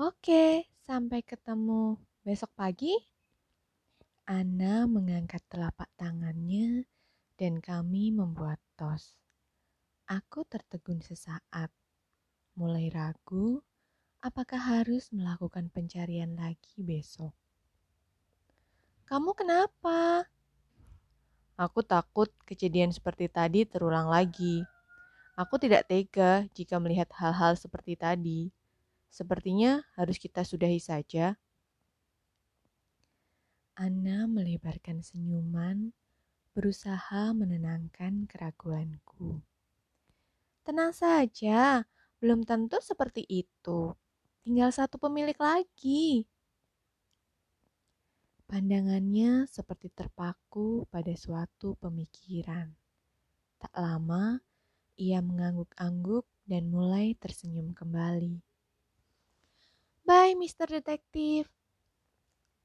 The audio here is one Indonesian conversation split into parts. Oke, sampai ketemu besok pagi. Ana mengangkat telapak tangannya dan kami membuat tos. Aku tertegun sesaat, mulai ragu apakah harus melakukan pencarian lagi besok. Kamu kenapa? Aku takut kejadian seperti tadi terulang lagi. Aku tidak tega jika melihat hal-hal seperti tadi. Sepertinya harus kita sudahi saja. Ana melebarkan senyuman, berusaha menenangkan keraguanku. Tenang saja, belum tentu seperti itu. Tinggal satu pemilik lagi. Pandangannya seperti terpaku pada suatu pemikiran. Tak lama, ia mengangguk-angguk dan mulai tersenyum kembali. Bye, Mr. Detektif,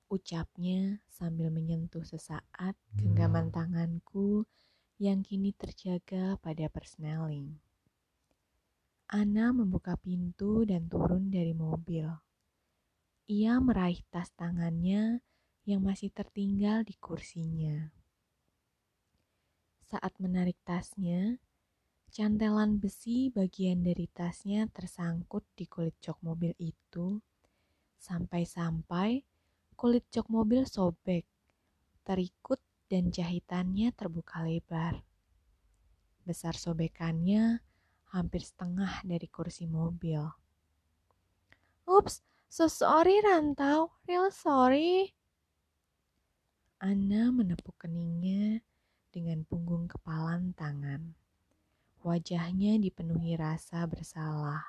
ucapnya sambil menyentuh sesaat genggaman tanganku yang kini terjaga pada persneling. Ana membuka pintu dan turun dari mobil. Ia meraih tas tangannya yang masih tertinggal di kursinya. Saat menarik tasnya, cantelan besi bagian dari tasnya tersangkut di kulit jok mobil itu, sampai-sampai kulit jok mobil sobek, terikut dan jahitannya terbuka lebar. Besar sobekannya hampir setengah dari kursi mobil. Ups, so sorry Rantau, real sorry. Ana menepuk keningnya dengan punggung kepalan tangan. Wajahnya dipenuhi rasa bersalah.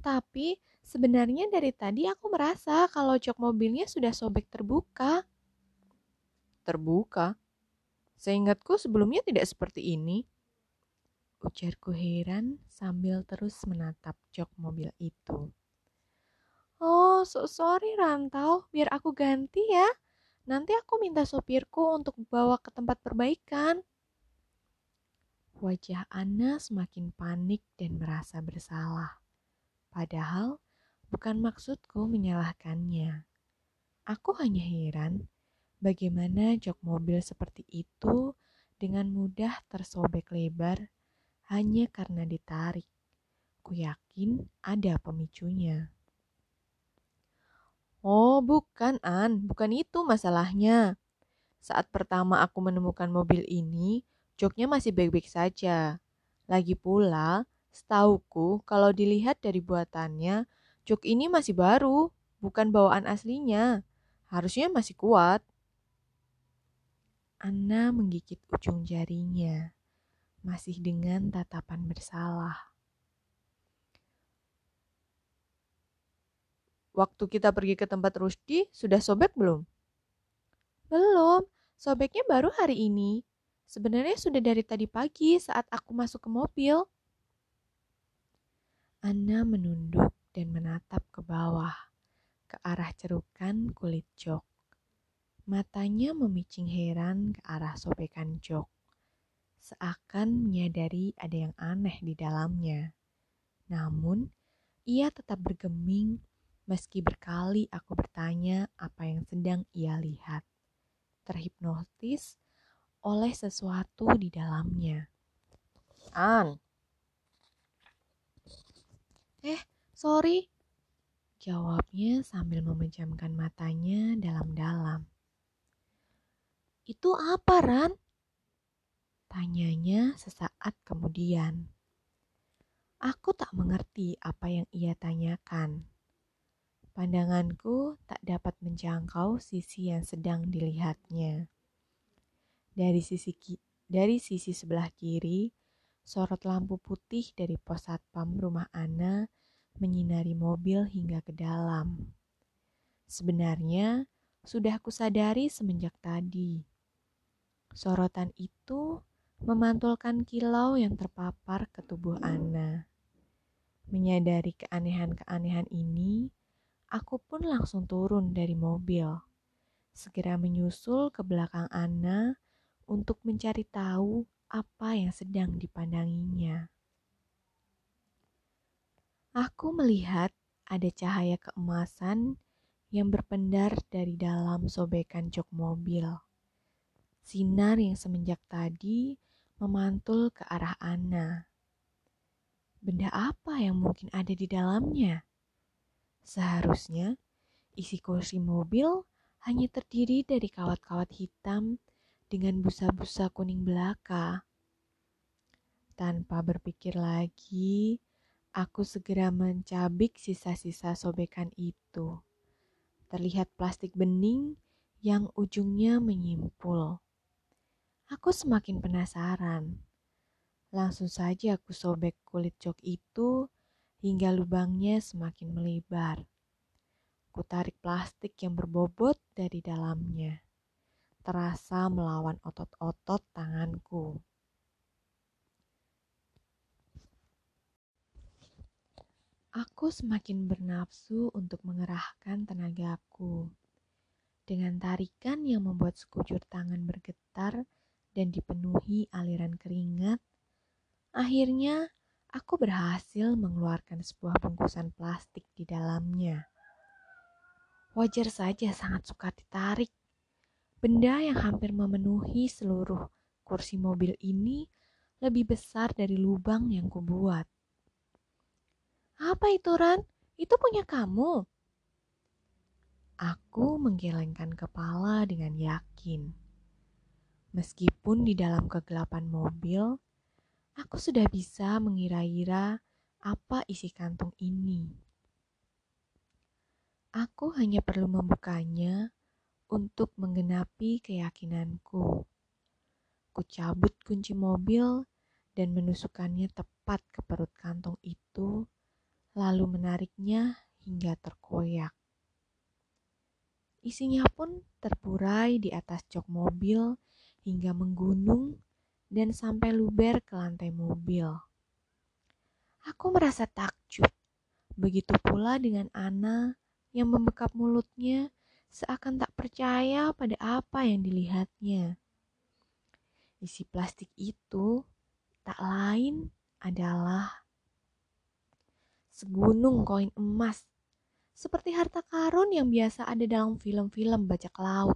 Tapi sebenarnya dari tadi aku merasa kalau jok mobilnya sudah sobek terbuka. Terbuka? Seingatku sebelumnya tidak seperti ini. Ujarku heran sambil terus menatap jok mobil itu. Oh, so sorry Rantau, biar aku ganti ya. Nanti aku minta sopirku untuk bawa ke tempat perbaikan. Wajah Ana semakin panik dan merasa bersalah. Padahal bukan maksudku menyalahkannya. Aku hanya heran bagaimana jok mobil seperti itu dengan mudah tersobek lebar hanya karena ditarik. Ku yakin ada pemicunya. Oh, bukan An, bukan itu masalahnya. Saat pertama aku menemukan mobil ini, joknya masih baik-baik saja. Lagi pula, setauku kalau dilihat dari buatannya, jok ini masih baru, bukan bawaan aslinya. Harusnya masih kuat. Ana menggigit ujung jarinya, masih dengan tatapan bersalah. Waktu kita pergi ke tempat Rusdi, sudah sobek belum? Belum, sobeknya baru hari ini. Sebenarnya sudah dari tadi pagi saat aku masuk ke mobil. Ana menunduk dan menatap ke bawah, ke arah cerukan kulit jok. Matanya memicing heran ke arah sobekan jok, seakan menyadari ada yang aneh di dalamnya. Namun, ia tetap bergeming meski berkali aku bertanya apa yang sedang ia lihat. Terhipnotis oleh sesuatu di dalamnya. An! Sorry, jawabnya sambil memejamkan matanya dalam-dalam. Itu apa, Ran? Tanyanya sesaat kemudian. Aku tak mengerti apa yang ia tanyakan. Pandanganku tak dapat menjangkau sisi yang sedang dilihatnya. Dari sisi sebelah kiri, sorot lampu putih dari pos satpam rumah Ana menyinari mobil hingga ke dalam. Sebenarnya sudah kusadari semenjak tadi. Sorotan itu memantulkan kilau yang terpapar ke tubuh Ana. Menyadari keanehan-keanehan ini, aku pun langsung turun dari mobil. Segera menyusul ke belakang Ana untuk mencari tahu apa yang sedang dipandanginya. Aku melihat ada cahaya keemasan yang berpendar dari dalam sobekan jok mobil. Sinar yang semenjak tadi memantul ke arah Ana. Benda apa yang mungkin ada di dalamnya? Seharusnya isi kursi mobil hanya terdiri dari kawat-kawat hitam dengan busa-busa kuning belaka. Tanpa berpikir lagi, aku segera mencabik sisa-sisa sobekan itu. Terlihat plastik bening yang ujungnya menyimpul. Aku semakin penasaran. Langsung saja aku sobek kulit jok itu hingga lubangnya semakin melebar. Ku tarik plastik yang berbobot dari dalamnya. Terasa melawan otot-otot tanganku. Aku semakin bernafsu untuk mengerahkan tenagaku. Dengan tarikan yang membuat sekujur tangan bergetar dan dipenuhi aliran keringat, akhirnya aku berhasil mengeluarkan sebuah bungkusan plastik di dalamnya. Wajar saja sangat suka ditarik. Benda yang hampir memenuhi seluruh kursi mobil ini lebih besar dari lubang yang kubuat. Apa itu, Ran? Itu punya kamu. Aku menggelengkan kepala dengan yakin. Meskipun di dalam kegelapan mobil, aku sudah bisa mengira-ira apa isi kantung ini. Aku hanya perlu membukanya untuk menggenapi keyakinanku. Kucabut kunci mobil dan menusukkannya tepat ke perut kantung itu, lalu menariknya hingga terkoyak. Isinya pun terburai di atas jok mobil hingga menggunung dan sampai luber ke lantai mobil. Aku merasa takjub. Begitu pula dengan Ana, yang membekap mulutnya seakan tak percaya pada apa yang dilihatnya. Isi plastik itu tak lain adalah segunung koin emas, seperti harta karun yang biasa ada dalam film-film bajak laut.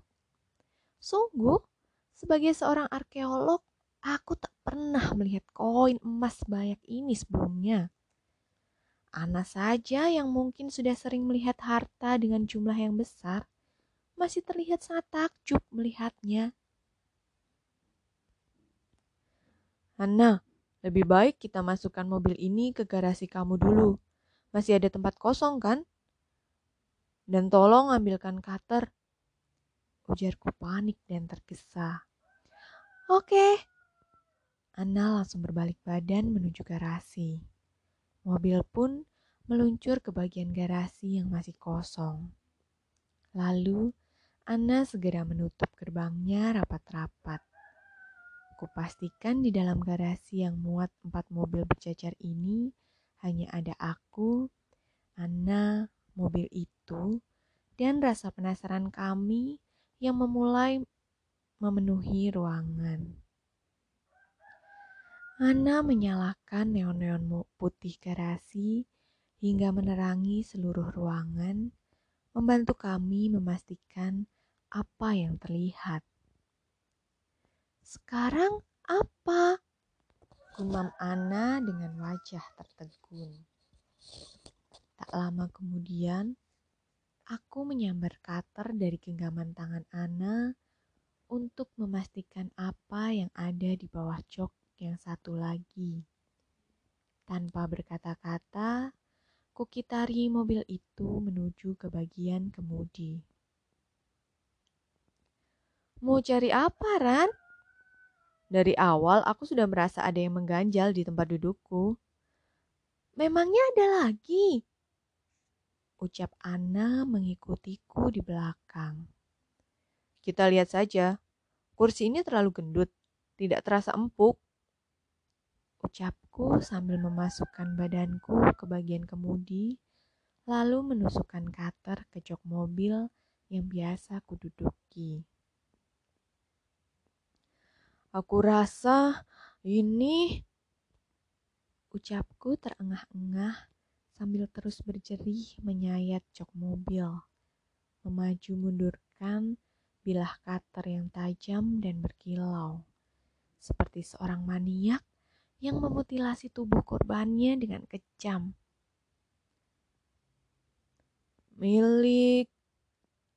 Sungguh, sebagai seorang arkeolog, aku tak pernah melihat koin emas sebanyak ini sebelumnya. Ana saja yang mungkin sudah sering melihat harta dengan jumlah yang besar, masih terlihat sangat takjub melihatnya. Ana, lebih baik kita masukkan mobil ini ke garasi kamu dulu. Masih ada tempat kosong kan? Dan tolong ambilkan cutter. Ujarku panik dan tergesa. Oke. Ana langsung berbalik badan menuju garasi. Mobil pun meluncur ke bagian garasi yang masih kosong. Lalu, Ana segera menutup gerbangnya rapat-rapat. Kupastikan di dalam garasi yang muat 4 mobil berjajar ini hanya ada aku, Ana, mobil itu, dan rasa penasaran kami yang memulai memenuhi ruangan. Ana menyalakan neon-neon putih garasi hingga menerangi seluruh ruangan, membantu kami memastikan apa yang terlihat. Sekarang apa? Gumam Ana dengan wajah tertegun. Tak lama kemudian, aku menyambar cutter dari genggaman tangan Ana untuk memastikan apa yang ada di bawah jok yang satu lagi. Tanpa berkata-kata, kukitari mobil itu menuju ke bagian kemudi. Mau cari apa, Ran? Dari awal aku sudah merasa ada yang mengganjal di tempat dudukku. Memangnya ada lagi? Ucap Ana mengikutiku di belakang. Kita lihat saja. Kursi ini terlalu gendut, tidak terasa empuk. Ucapku sambil memasukkan badanku ke bagian kemudi, lalu menusukkan cutter ke jok mobil yang biasa kududuki. Aku rasa ini, ucapku terengah-engah sambil terus berjerih menyayat jok mobil, memaju mundurkan bilah cutter yang tajam dan berkilau, seperti seorang maniak yang memutilasi tubuh korbannya dengan kejam. Milik.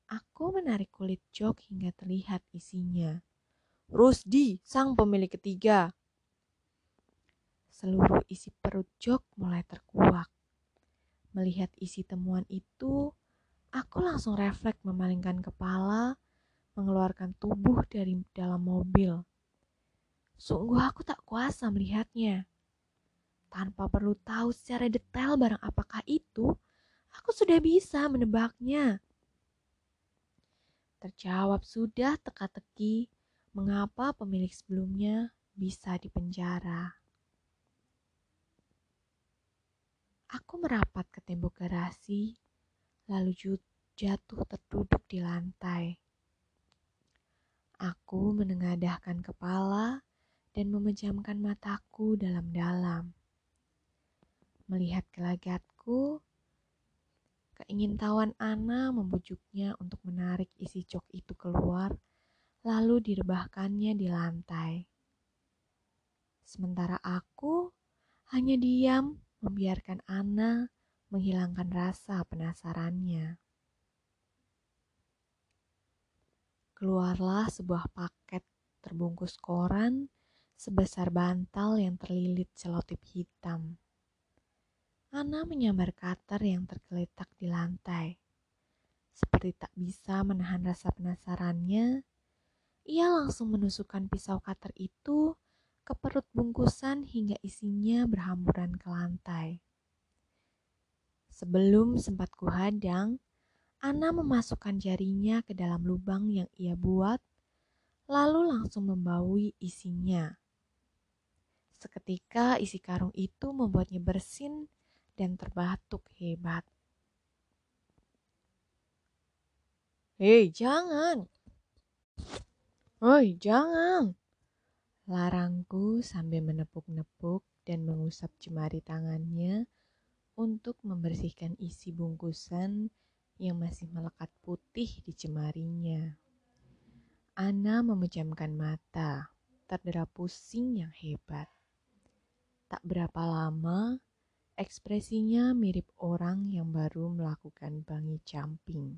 Aku menarik kulit jok hingga terlihat isinya. Rusdi, sang pemilik ketiga. Seluruh isi perut jok mulai terkuak. Melihat isi temuan itu, aku langsung refleks memalingkan kepala, mengeluarkan tubuh dari dalam mobil. Sungguh aku tak kuasa melihatnya. Tanpa perlu tahu secara detail barang apakah itu, aku sudah bisa menebaknya. Terjawab sudah teka-teki mengapa pemilik sebelumnya bisa dipenjara. Aku merapat ke tembok garasi, lalu jatuh terduduk di lantai. Aku menengadahkan kepala dan memejamkan mataku dalam-dalam. Melihat gelagatku, keingintahuan Ana membujuknya untuk menarik isi jok itu keluar, lalu direbahkannya di lantai. Sementara aku hanya diam membiarkan Ana menghilangkan rasa penasarannya. Keluarlah sebuah paket terbungkus koran sebesar bantal yang terlilit selotip hitam. Ana menyambar cutter yang tergeletak di lantai. Seperti tak bisa menahan rasa penasarannya, ia langsung menusukkan pisau cutter itu ke perut bungkusan hingga isinya berhamburan ke lantai. Sebelum sempat kuhadang, Ana memasukkan jarinya ke dalam lubang yang ia buat, lalu langsung membaui isinya. Seketika isi karung itu membuatnya bersin dan terbatuk hebat. "Hei, jangan! Hei, jangan!" larangku sambil menepuk-nepuk dan mengusap jemari tangannya untuk membersihkan isi bungkusan yang masih melekat putih di jemarinya. Ana memejamkan mata, terderap pusing yang hebat. Tak berapa lama, ekspresinya mirip orang yang baru melakukan bangi jumping.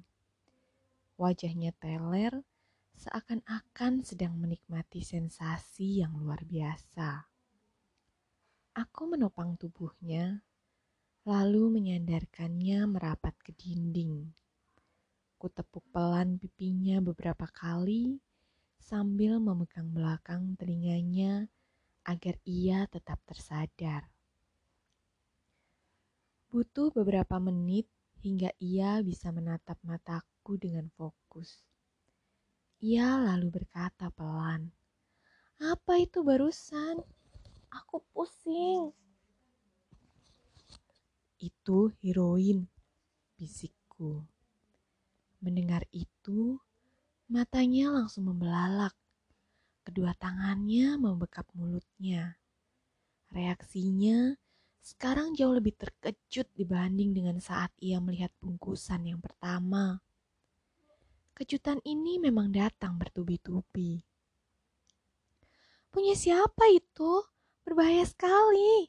Wajahnya teler, seakan-akan sedang menikmati sensasi yang luar biasa. Aku menopang tubuhnya, lalu menyandarkannya merapat ke dinding. Kutepuk pelan pipinya beberapa kali sambil memegang belakang telinganya agar ia tetap tersadar. Butuh beberapa menit hingga ia bisa menatap mataku dengan fokus. Ia lalu berkata pelan, "Apa itu barusan? Aku pusing." "Itu heroin," bisikku. Mendengar itu, matanya langsung membelalak. Kedua tangannya membekap mulutnya. Reaksinya sekarang jauh lebih terkejut dibanding dengan saat ia melihat bungkusan yang pertama. Kejutan ini memang datang bertubi-tubi. "Punya siapa itu? Berbahaya sekali."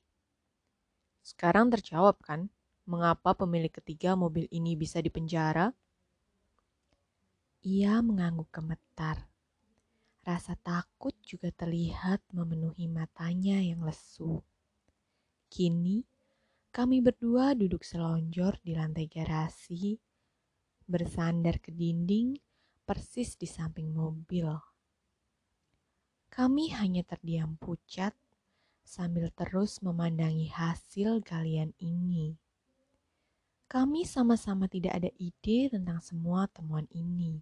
"Sekarang terjawab kan, mengapa pemilik ketiga mobil ini bisa dipenjara?" Ia mengangguk gemetar. Rasa takut juga terlihat memenuhi matanya yang lesu. Kini, kami berdua duduk selonjor di lantai garasi, bersandar ke dinding persis di samping mobil. Kami hanya terdiam pucat, sambil terus memandangi hasil galian ini. Kami sama-sama tidak ada ide tentang semua temuan ini.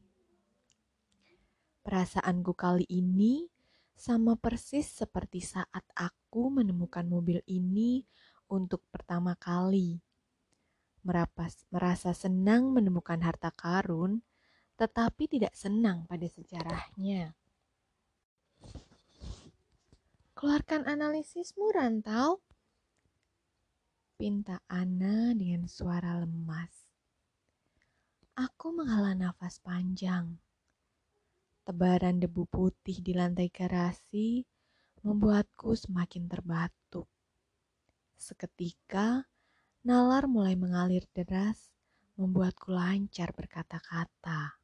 Perasaanku kali ini sama persis seperti saat aku menemukan mobil ini untuk pertama kali. Merasa senang menemukan harta karun, tetapi tidak senang pada sejarahnya. "Keluarkan analisismu, Rantau." pinta Ana dengan suara lemas. Aku menghela nafas panjang. Tebaran debu putih di lantai garasi membuatku semakin terbatuk. Seketika, nalar mulai mengalir deras, membuatku lancar berkata-kata.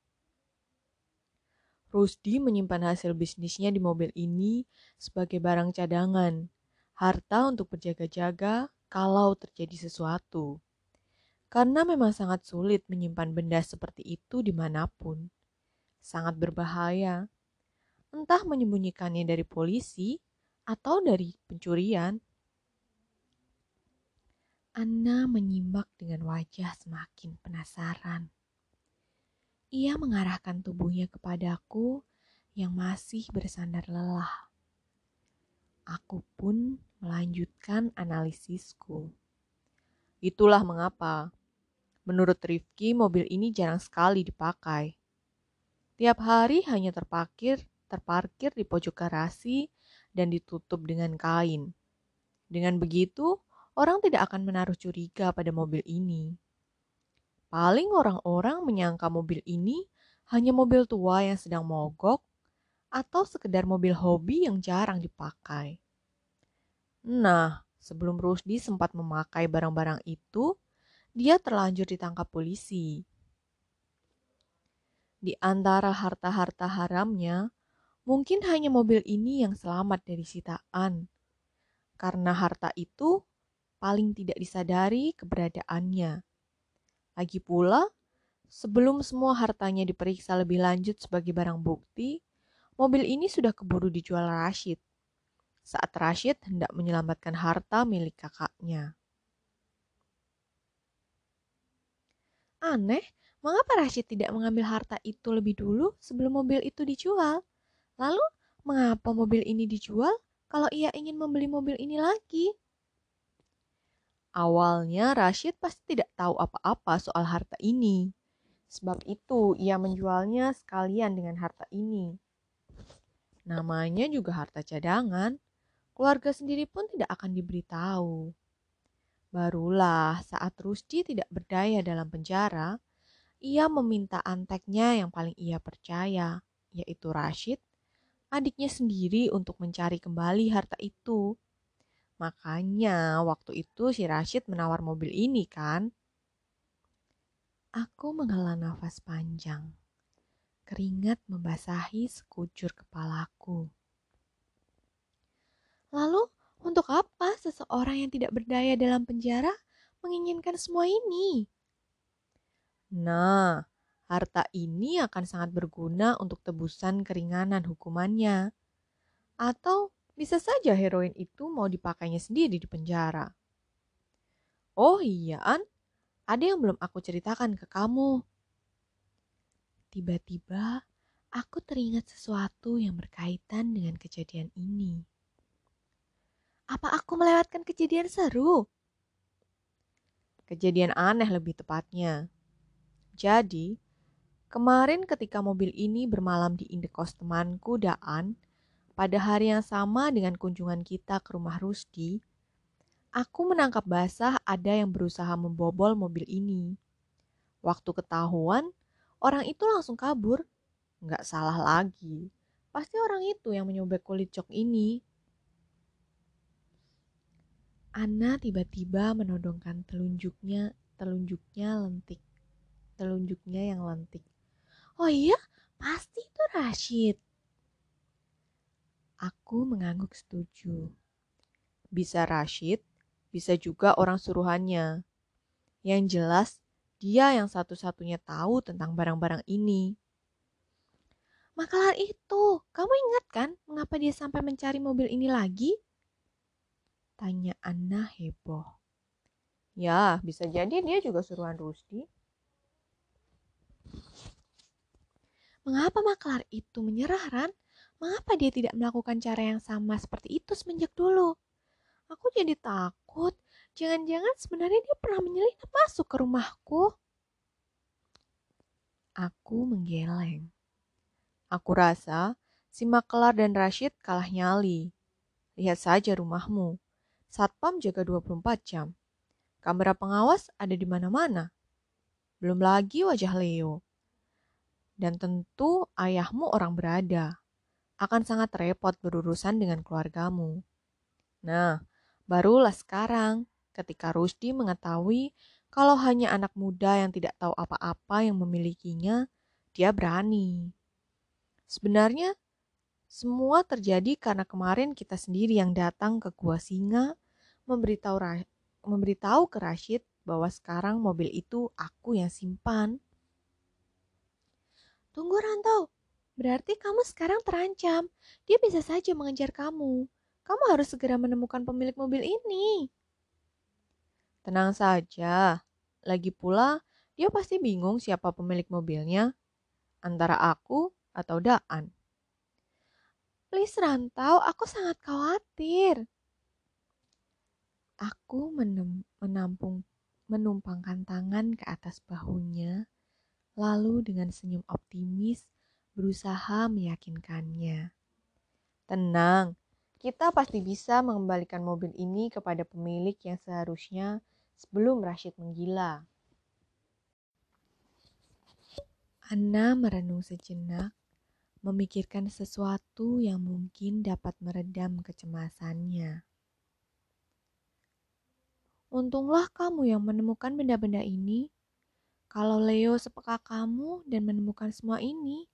Rusdi menyimpan hasil bisnisnya di mobil ini sebagai barang cadangan, harta untuk berjaga-jaga kalau terjadi sesuatu. Karena memang sangat sulit menyimpan benda seperti itu dimanapun. Sangat berbahaya. Entah menyembunyikannya dari polisi atau dari pencurian. Anna menyimak dengan wajah semakin penasaran. Ia mengarahkan tubuhnya kepadaku yang masih bersandar lelah. Aku pun melanjutkan analisisku. Itulah mengapa. Menurut Rifki, mobil ini jarang sekali dipakai. Tiap hari hanya terparkir di pojok garasi dan ditutup dengan kain. Dengan begitu, orang tidak akan menaruh curiga pada mobil ini. Paling orang-orang menyangka mobil ini hanya mobil tua yang sedang mogok atau sekedar mobil hobi yang jarang dipakai. Nah, sebelum Rusdi sempat memakai barang-barang itu, dia terlanjur ditangkap polisi. Di antara harta-harta haramnya, mungkin hanya mobil ini yang selamat dari sitaan. Karena harta itu paling tidak disadari keberadaannya. Lagi pula, sebelum semua hartanya diperiksa lebih lanjut sebagai barang bukti, mobil ini sudah keburu dijual Rashid. Saat Rashid hendak menyelamatkan harta milik kakaknya. Aneh. Mengapa Rashid tidak mengambil harta itu lebih dulu sebelum mobil itu dijual? Lalu, mengapa mobil ini dijual kalau ia ingin membeli mobil ini lagi? Awalnya Rashid pasti tidak tahu apa-apa soal harta ini. Sebab itu, ia menjualnya sekalian dengan harta ini. Namanya juga harta cadangan. Keluarga sendiri pun tidak akan diberitahu. Barulah saat Rusdi tidak berdaya dalam penjara, ia meminta anteknya yang paling ia percaya, yaitu Rashid, adiknya sendiri untuk mencari kembali harta itu. Makanya waktu itu si Rashid menawar mobil ini kan. Aku menghela nafas panjang. Keringat membasahi sekujur kepalaku. Lalu, untuk apa seseorang yang tidak berdaya dalam penjara menginginkan semua ini? Nah, harta ini akan sangat berguna untuk tebusan keringanan hukumannya. Atau bisa saja heroin itu mau dipakainya sendiri di penjara. Oh iya, An, ada yang belum aku ceritakan ke kamu. Tiba-tiba aku teringat sesuatu yang berkaitan dengan kejadian ini. Apa aku melewatkan kejadian seru? Kejadian aneh lebih tepatnya. Jadi, kemarin ketika mobil ini bermalam di indekos temanku Da'an, pada hari yang sama dengan kunjungan kita ke rumah Rusdi, aku menangkap basah ada yang berusaha membobol mobil ini. Waktu ketahuan, orang itu langsung kabur. Nggak salah lagi. Pasti orang itu yang menyobek kulit jok ini. Ana tiba-tiba menodongkan telunjuknya yang lentik. Oh iya, pasti itu Rashid. Aku mengangguk setuju. Bisa Rashid, bisa juga orang suruhannya. Yang jelas, dia yang satu-satunya tahu tentang barang-barang ini. Makalar itu, kamu ingat kan mengapa dia sampai mencari mobil ini lagi? Tanya Anna heboh. Ya, bisa jadi dia juga suruhan Rusdi. Mengapa maklar itu menyerah, Ran? Mengapa dia tidak melakukan cara yang sama seperti itu semenjak dulu? Aku jadi takut. Jangan-jangan sebenarnya dia pernah menyelinap masuk ke rumahku. Aku menggeleng. Aku rasa si maklar dan Rashid kalah nyali. Lihat saja rumahmu. Satpam jaga 24 jam. Kamera pengawas ada di mana-mana. Belum lagi wajah Leo. Dan tentu ayahmu orang berada. Akan sangat repot berurusan dengan keluargamu. Nah, barulah sekarang ketika Rusdi mengetahui kalau hanya anak muda yang tidak tahu apa-apa yang memilikinya, dia berani. Sebenarnya, semua terjadi karena kemarin kita sendiri yang datang ke Gua Singa memberitahu ke Rashid bahwa sekarang mobil itu aku yang simpan. Tunggu Rantau. Berarti kamu sekarang terancam. Dia bisa saja mengejar kamu. Kamu harus segera menemukan pemilik mobil ini. Tenang saja. Lagi pula, dia pasti bingung siapa pemilik mobilnya. Antara aku atau Da'an. Please Rantau, aku sangat khawatir. Aku menumpangkan tangan ke atas bahunya. Lalu dengan senyum optimis, berusaha meyakinkannya. Tenang, kita pasti bisa mengembalikan mobil ini kepada pemilik yang seharusnya sebelum Rashid menggila. Anna merenung sejenak, memikirkan sesuatu yang mungkin dapat meredam kecemasannya. Untunglah kamu yang menemukan benda-benda ini. Kalau Leo sepeka kamu dan menemukan semua ini,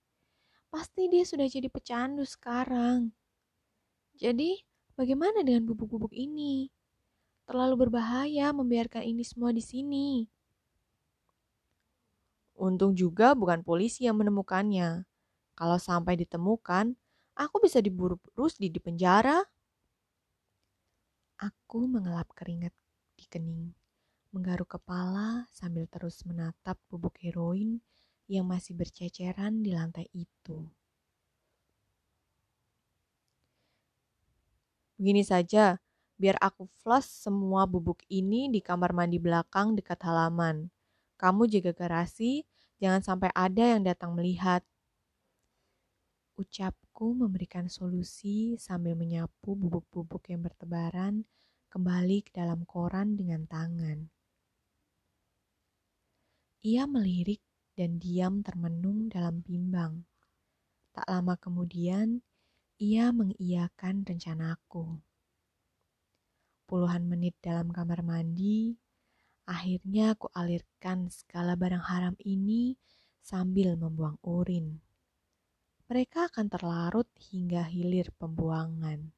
pasti dia sudah jadi pecandu sekarang. Jadi, bagaimana dengan bubuk-bubuk ini? Terlalu berbahaya membiarkan ini semua di sini. Untung juga bukan polisi yang menemukannya. Kalau sampai ditemukan, aku bisa diburu Rusdi di penjara. Aku mengelap keringat di kening, menggaruk kepala sambil terus menatap bubuk heroin yang masih berceceran di lantai itu. Begini saja, biar aku flush semua bubuk ini di kamar mandi belakang dekat halaman. Kamu jaga garasi, jangan sampai ada yang datang melihat. Ucapku memberikan solusi sambil menyapu bubuk-bubuk yang bertebaran kembali ke dalam koran dengan tangan. Ia melirik dan diam termenung dalam bimbang. Tak lama kemudian, ia mengiyakan rencanaku. Puluhan menit dalam kamar mandi, akhirnya aku alirkan segala barang haram ini sambil membuang urin. Mereka akan terlarut hingga hilir pembuangan.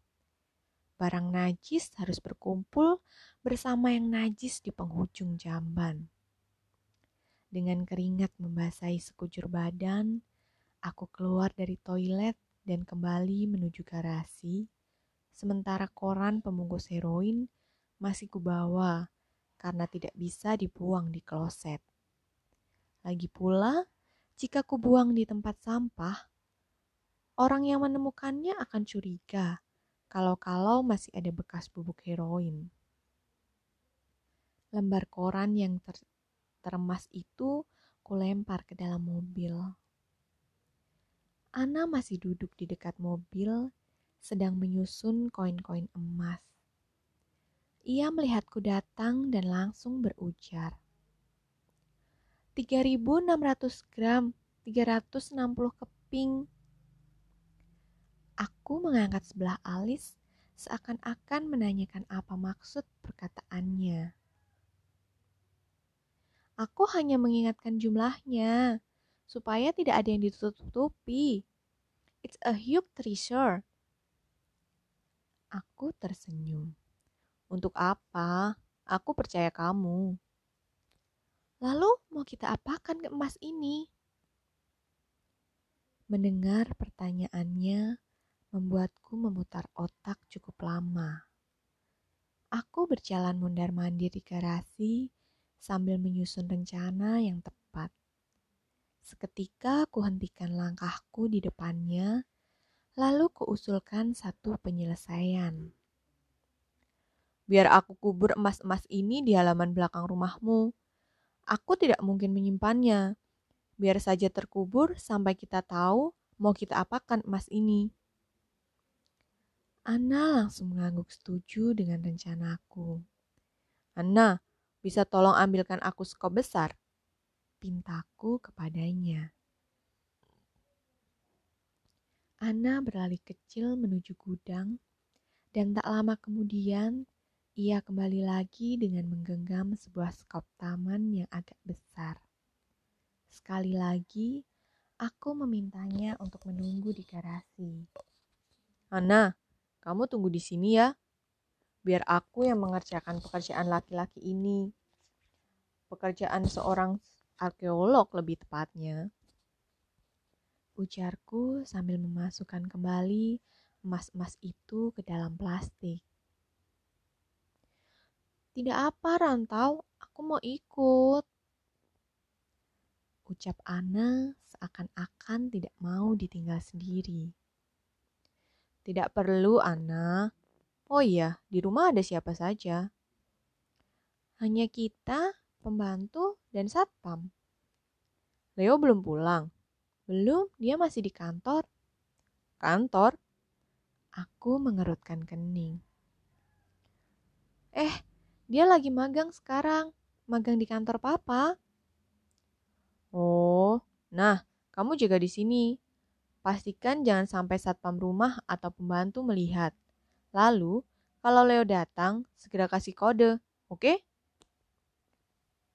Barang najis harus berkumpul bersama yang najis di penghujung jamban. Dengan keringat membasahi sekujur badan, aku keluar dari toilet dan kembali menuju garasi, sementara koran pembungkus heroin masih kubawa karena tidak bisa dibuang di kloset. Lagi pula, jika kubuang di tempat sampah, orang yang menemukannya akan curiga kalau-kalau masih ada bekas bubuk heroin. Lembar koran yang teremas itu kulempar ke dalam mobil. Ana masih duduk di dekat mobil, sedang menyusun koin-koin emas. Ia melihatku datang dan langsung berujar, 3.600 gram, 360 keping. Aku mengangkat sebelah alis, seakan-akan menanyakan apa maksud perkataannya. Aku hanya mengingatkan jumlahnya, supaya tidak ada yang ditutup-tutupi. It's a huge treasure. Aku tersenyum. Untuk apa? Aku percaya kamu. Lalu mau kita apakan ke emas ini? Mendengar pertanyaannya membuatku memutar otak cukup lama. Aku berjalan mondar-mandir di garasi, sambil menyusun rencana yang tepat. Seketika kuhentikan langkahku di depannya, lalu kuusulkan satu penyelesaian. Biar aku kubur emas-emas ini di halaman belakang rumahmu. Aku tidak mungkin menyimpannya. Biar saja terkubur sampai kita tahu mau kita apakan emas ini. Anna langsung mengangguk setuju dengan rencanaku. Anna, Bisa tolong ambilkan aku sekop besar?" pintaku kepadanya. Ana berlari kecil menuju gudang, dan tak lama kemudian ia kembali lagi dengan menggenggam sebuah sekop taman yang agak besar. Sekali lagi, aku memintanya untuk menunggu di garasi. "Ana, kamu tunggu di sini ya, biar aku yang mengerjakan pekerjaan laki-laki ini. Pekerjaan seorang arkeolog lebih tepatnya," ujarku sambil memasukkan kembali emas-emas itu ke dalam plastik. "Tidak apa, Rantau, aku mau ikut," ucap Ana seakan-akan tidak mau ditinggal sendiri. "Tidak perlu, Ana. Oh iya, di rumah ada siapa saja?" "Hanya kita, pembantu, dan satpam." "Leo belum pulang?" "Belum, dia masih di kantor." "Kantor?" Aku mengerutkan kening. Dia lagi magang sekarang. Magang di kantor papa." "Oh, nah, kamu jaga di sini. Pastikan jangan sampai satpam rumah atau pembantu melihat. Lalu, kalau Leo datang, segera kasih kode, oke?"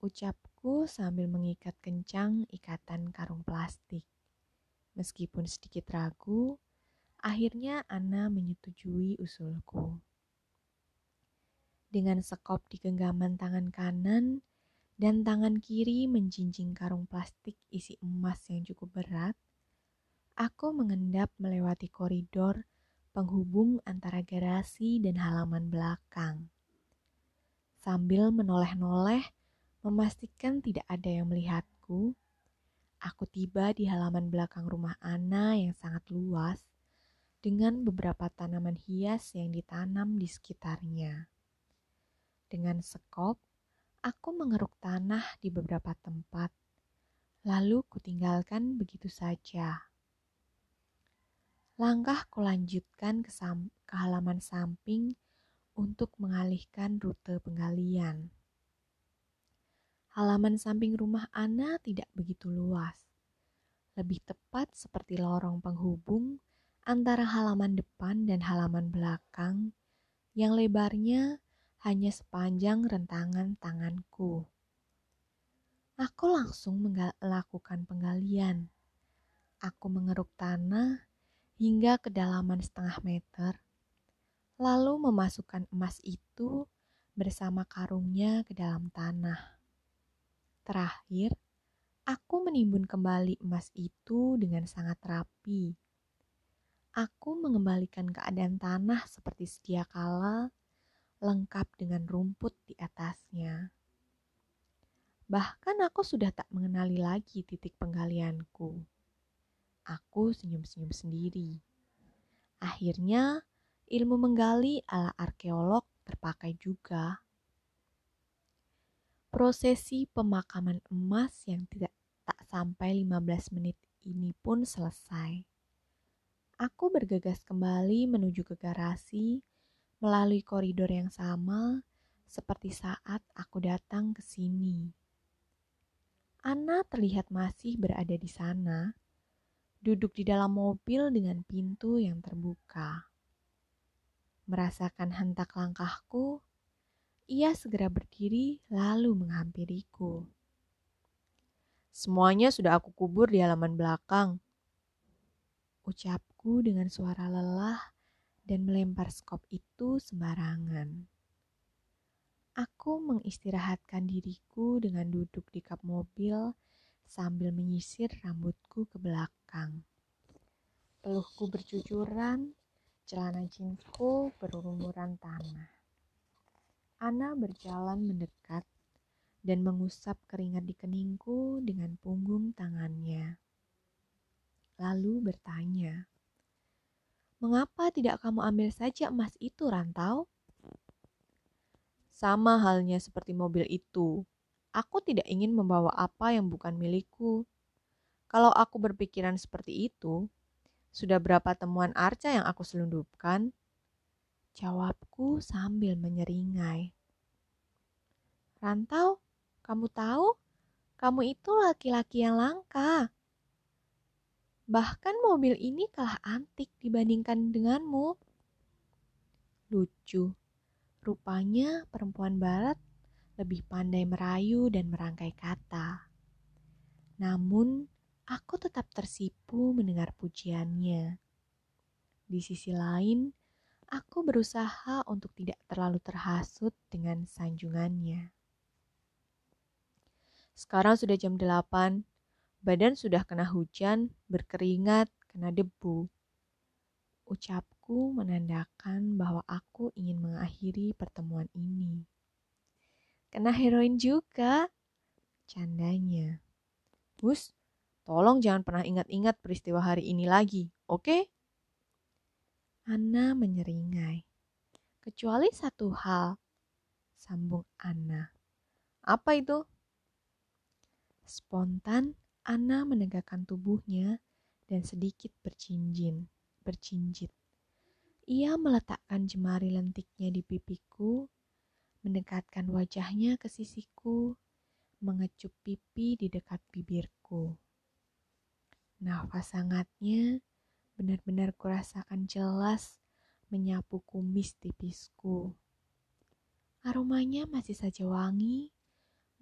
ucapku sambil mengikat kencang ikatan karung plastik. Meskipun sedikit ragu, akhirnya Ana menyetujui usulku. Dengan sekop di genggaman tangan kanan dan tangan kiri menjinjing karung plastik isi emas yang cukup berat, aku mengendap melewati koridor penghubung antara garasi dan halaman belakang. Sambil menoleh-noleh, memastikan tidak ada yang melihatku, aku tiba di halaman belakang rumah Ana yang sangat luas dengan beberapa tanaman hias yang ditanam di sekitarnya. Dengan sekop, aku mengeruk tanah di beberapa tempat, lalu kutinggalkan begitu saja. Langkahku lanjutkan ke halaman samping untuk mengalihkan rute penggalian. Halaman samping rumah Ana tidak begitu luas. Lebih tepat seperti lorong penghubung antara halaman depan dan halaman belakang yang lebarnya hanya sepanjang rentangan tanganku. Aku langsung melakukan penggalian. Aku mengeruk tanah hingga kedalaman setengah meter, lalu memasukkan emas itu bersama karungnya ke dalam tanah. Terakhir, aku menimbun kembali emas itu dengan sangat rapi. Aku mengembalikan keadaan tanah seperti sedia kala, lengkap dengan rumput di atasnya. Bahkan aku sudah tak mengenali lagi titik penggalianku. Aku senyum-senyum sendiri. Akhirnya, ilmu menggali ala arkeolog terpakai juga. Prosesi pemakaman emas yang tak sampai 15 menit ini pun selesai. Aku bergegas kembali menuju ke garasi melalui koridor yang sama seperti saat aku datang ke sini. Ana terlihat masih berada di sana, duduk di dalam mobil dengan pintu yang terbuka. Merasakan hentak langkahku, ia segera berdiri lalu menghampiriku. "Semuanya sudah aku kubur di halaman belakang," ucapku dengan suara lelah dan melempar skop itu sembarangan. Aku mengistirahatkan diriku dengan duduk di kap mobil sambil menyisir rambutku ke belakang. Peluhku bercucuran, celana jeansku berlumuran tanah. Ana berjalan mendekat dan mengusap keringat di keningku dengan punggung tangannya. Lalu bertanya, "Mengapa tidak kamu ambil saja emas itu, Rantau?" "Sama halnya seperti mobil itu. Aku tidak ingin membawa apa yang bukan milikku. Kalau aku berpikiran seperti itu, sudah berapa temuan arca yang aku selundupkan?" jawabku sambil menyeringai. Rantau, kamu tahu? Kamu itu laki-laki yang langka. Bahkan mobil ini kalah antik dibandingkan denganmu. Lucu. Rupanya perempuan barat lebih pandai merayu dan merangkai kata. Namun, aku tetap tersipu mendengar pujiannya. Di sisi lain, aku berusaha untuk tidak terlalu terhasut dengan sanjungannya. Sekarang sudah jam 8, badan sudah kena hujan, berkeringat, kena debu. Ucapku menandakan bahwa aku ingin mengakhiri pertemuan ini. Kena heroin juga, candanya. Bus, tolong jangan pernah ingat-ingat peristiwa hari ini lagi, oke? Ana menyeringai. Kecuali satu hal, sambung Ana. Apa itu? Spontan, Ana menegakkan tubuhnya dan sedikit bercinjit. Ia meletakkan jemari lentiknya di pipiku, mendekatkan wajahnya ke sisiku, mengecup pipi di dekat bibirku. Nafas hangatnya benar-benar kurasakan jelas menyapu kumis tipisku. Aromanya masih saja wangi,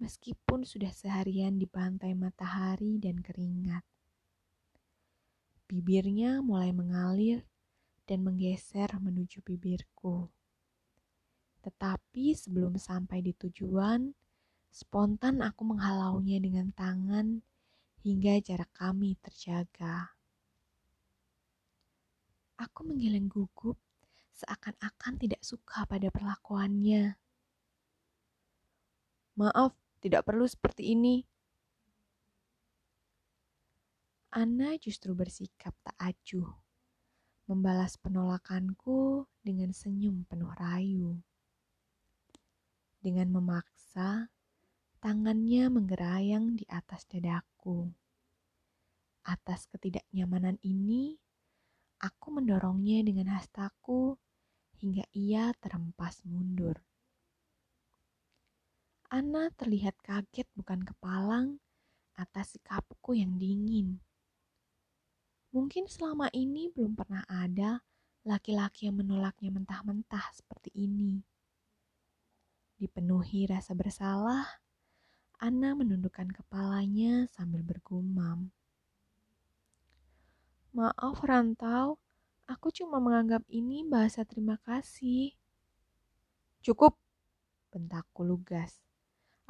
meskipun sudah seharian dibantai matahari dan keringat. Bibirnya mulai mengalir dan menggeser menuju bibirku. Tetapi sebelum sampai di tujuan, spontan aku menghalaunya dengan tangan hingga jarak kami terjaga. Aku menggeleng gugup, seakan-akan tidak suka pada perlakuannya. Maaf, tidak perlu seperti ini. Ana justru bersikap tak acuh, membalas penolakanku dengan senyum penuh rayu. Dengan memaksa, tangannya menggerayang di atas dadaku. Atas ketidaknyamanan ini, aku mendorongnya dengan hastaku hingga ia terhempas mundur. Ana terlihat kaget bukan kepalang atas sikapku yang dingin. Mungkin selama ini belum pernah ada laki-laki yang menolaknya mentah-mentah seperti ini. Dipenuhi rasa bersalah, Ana menundukkan kepalanya sambil bergumam. Maaf Rantau, aku cuma menganggap ini bahasa terima kasih. Cukup, bentakku lugas.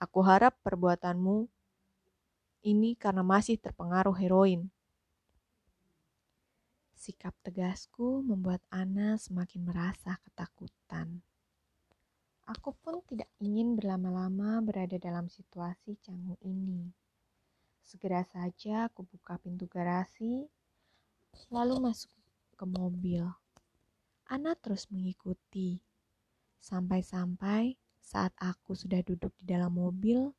Aku harap perbuatanmu ini karena masih terpengaruh heroin. Sikap tegasku membuat Ana semakin merasa ketakutan. Aku pun tidak ingin berlama-lama berada dalam situasi canggung ini. Segera saja aku buka pintu garasi, lalu masuk ke mobil. Ana terus mengikuti. Sampai-sampai saat aku sudah duduk di dalam mobil,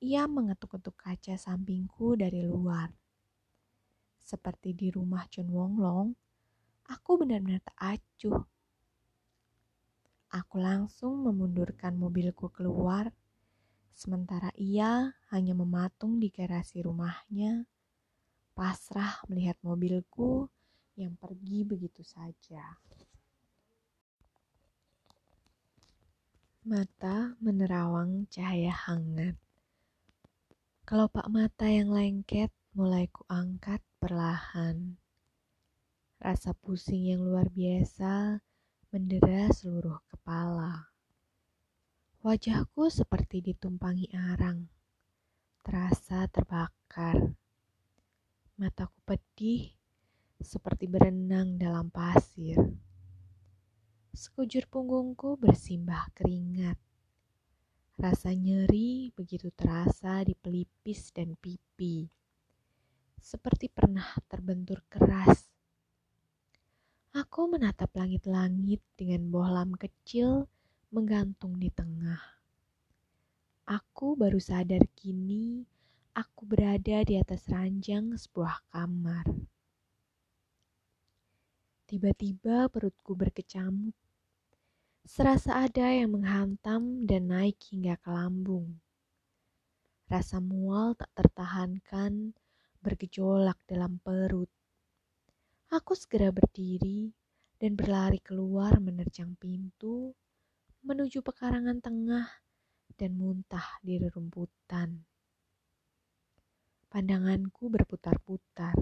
ia mengetuk-ketuk kaca sampingku dari luar. Seperti di rumah Chen Wonglong, aku benar-benar tak acuh. Aku langsung memundurkan mobilku keluar, sementara ia hanya mematung di garasi rumahnya, pasrah melihat mobilku yang pergi begitu saja. Mata menerawang cahaya hangat. Kelopak mata yang lengket mulai kuangkat perlahan. Rasa pusing yang luar biasa mendera seluruh kepala. Wajahku seperti ditumpangi arang, terasa terbakar. Mataku pedih, seperti berenang dalam pasir. Sekujur punggungku bersimbah keringat. Rasa nyeri begitu terasa di pelipis dan pipi. Seperti pernah terbentur keras. Aku menatap langit-langit dengan bohlam kecil menggantung di tengah. Aku baru sadar kini aku berada di atas ranjang sebuah kamar. Tiba-tiba perutku berkecamuk. Serasa ada yang menghantam dan naik hingga ke lambung. Rasa mual tak tertahankan bergejolak dalam perut. Aku segera berdiri dan berlari keluar menerjang pintu, menuju pekarangan tengah dan muntah di rerumputan. Pandanganku berputar-putar.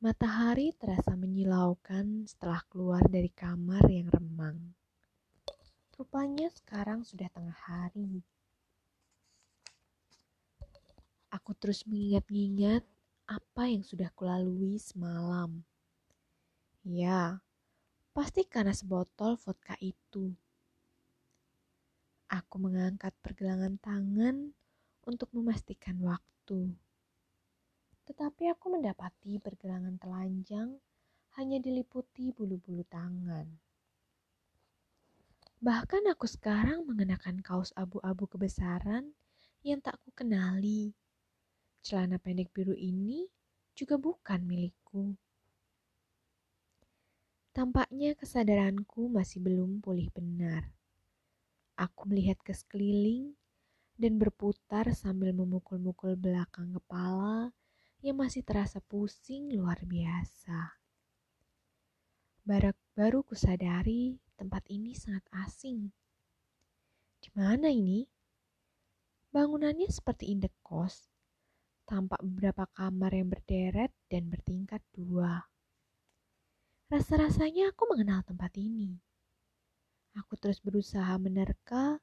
Matahari terasa menyilaukan setelah keluar dari kamar yang remang. Rupanya sekarang sudah tengah hari. Aku terus mengingat-ingat apa yang sudah kulalui semalam. Ya, pasti karena sebotol vodka itu. Aku mengangkat pergelangan tangan untuk memastikan waktu. Tetapi aku mendapati pergelangan telanjang hanya diliputi bulu-bulu tangan. Bahkan aku sekarang mengenakan kaos abu-abu kebesaran yang tak ku kenali. Celana pendek biru ini juga bukan milikku. Tampaknya kesadaranku masih belum pulih benar. Aku melihat ke sekeliling dan berputar sambil memukul-mukul belakang kepala yang masih terasa pusing luar biasa. Baru kusadari tempat ini sangat asing. Di mana ini? Bangunannya seperti indekos, tampak beberapa kamar yang berderet dan bertingkat dua. Rasa-rasanya aku mengenal tempat ini. Aku terus berusaha menerka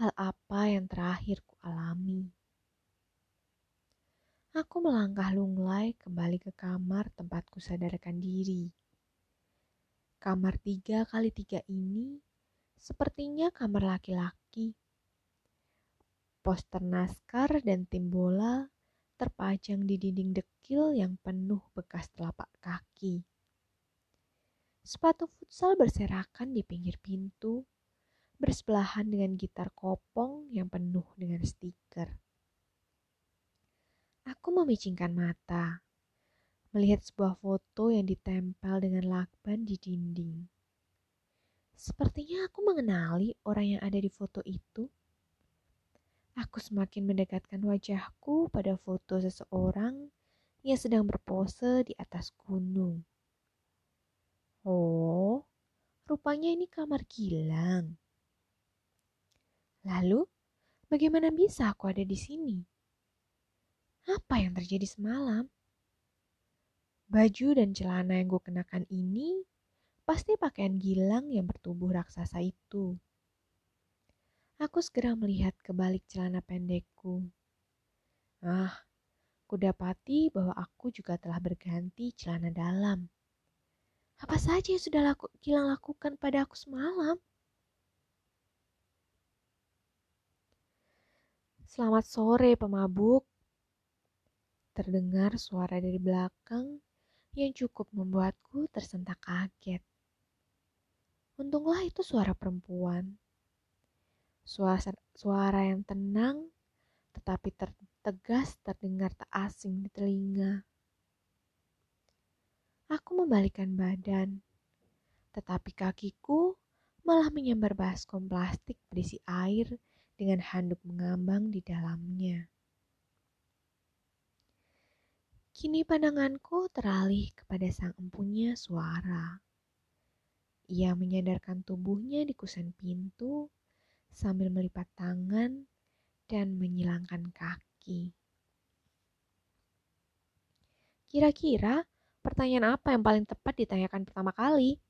hal apa yang terakhir kualami. Aku melangkah lunglai kembali ke kamar tempat kusadarkan diri. Kamar 3x3 ini sepertinya kamar laki-laki. Poster naskah dan tim bola terpajang di dinding dekil yang penuh bekas telapak kaki. Sepatu futsal berserakan di pinggir pintu, bersebelahan dengan gitar kopong yang penuh dengan stiker. Aku memicingkan mata, melihat sebuah foto yang ditempel dengan lakban di dinding. Sepertinya aku mengenali orang yang ada di foto itu. Aku semakin mendekatkan wajahku pada foto seseorang yang sedang berpose di atas gunung. Oh, rupanya ini kamar Gilang. Lalu, bagaimana bisa aku ada di sini? Apa yang terjadi semalam? Baju dan celana yang gue kenakan ini pasti pakaian Gilang yang bertubuh raksasa itu. Aku segera melihat ke balik celana pendekku. Kudapati bahwa aku juga telah berganti celana dalam. Apa saja yang sudah Gilang lakukan pada aku semalam? Selamat sore, pemabuk. Terdengar suara dari belakang yang cukup membuatku tersentak kaget. Untunglah itu suara perempuan. Suara yang tenang tetapi tegas terdengar tak asing di telinga. Aku membalikkan badan, tetapi kakiku malah menyambar baskom plastik berisi air dengan handuk mengambang di dalamnya. Kini pandanganku teralih kepada sang empunya suara. Ia menyandarkan tubuhnya di kusen pintu sambil melipat tangan dan menyilangkan kaki. Kira-kira pertanyaan apa yang paling tepat ditanyakan pertama kali?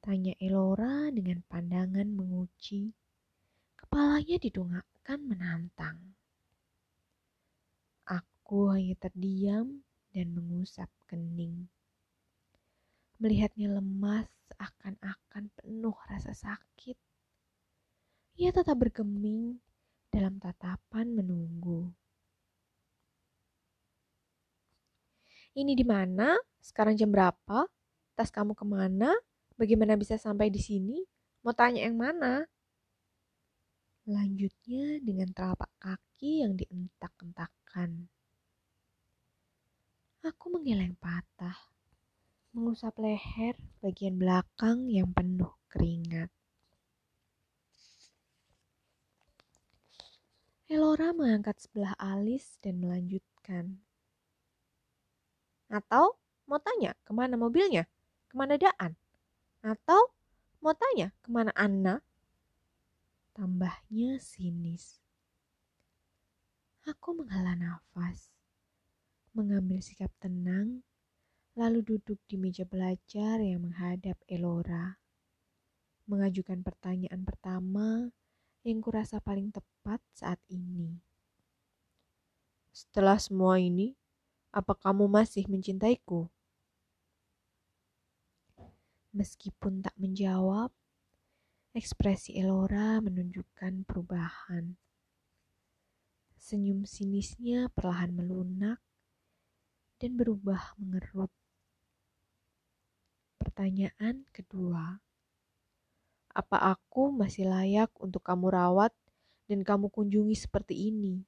Tanya Elora dengan pandangan menguji. Kepalanya didongakkan menantang. Aku hanya terdiam dan mengusap kening. Melihatnya lemas seakan-akan penuh rasa sakit. Ia tetap bergeming dalam tatapan menunggu. Ini di mana? Sekarang jam berapa? Tas kamu kemana? Bagaimana bisa sampai di sini? Mau tanya yang mana? Lanjutnya dengan telapak kaki yang dientak-entakkan. Aku menggeleng patah, mengusap leher bagian belakang yang penuh keringat. Elora mengangkat sebelah alis dan melanjutkan. Atau mau tanya kemana mobilnya? Kemana Da'an? Atau mau tanya kemana Anna? Tambahnya sinis. Aku menghela nafas, mengambil sikap tenang, lalu duduk di meja belajar yang menghadap Elora. Mengajukan pertanyaan pertama yang kurasa paling tepat saat ini. Setelah semua ini, apa kamu masih mencintaiku? Meskipun tak menjawab, ekspresi Elora menunjukkan perubahan. Senyum sinisnya perlahan melunak dan berubah mengerut. Pertanyaan kedua. Apa aku masih layak untuk kamu rawat dan kamu kunjungi seperti ini,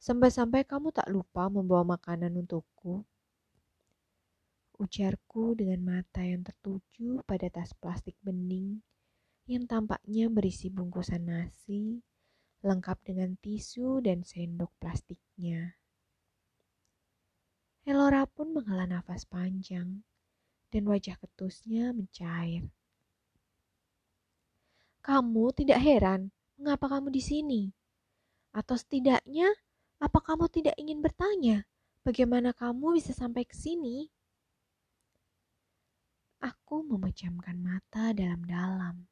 sampai-sampai kamu tak lupa membawa makanan untukku? Ujarku dengan mata yang tertuju pada tas plastik bening yang tampaknya berisi bungkusan nasi, lengkap dengan tisu dan sendok plastiknya. Elora pun menghela nafas panjang dan wajah ketusnya mencair. Kamu tidak heran mengapa kamu di sini? Atau setidaknya, apa kamu tidak ingin bertanya bagaimana kamu bisa sampai ke sini? Aku memejamkan mata dalam-dalam,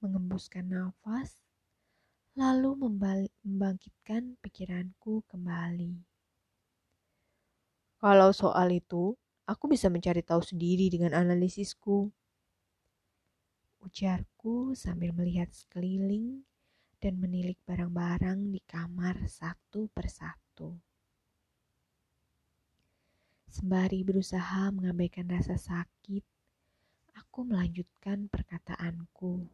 mengembuskan nafas, lalu membangkitkan pikiranku kembali. Kalau soal itu, aku bisa mencari tahu sendiri dengan analisisku. Ujarku sambil melihat sekeliling dan menilik barang-barang di kamar satu persatu. Sembari berusaha mengabaikan rasa sakit, aku melanjutkan perkataanku.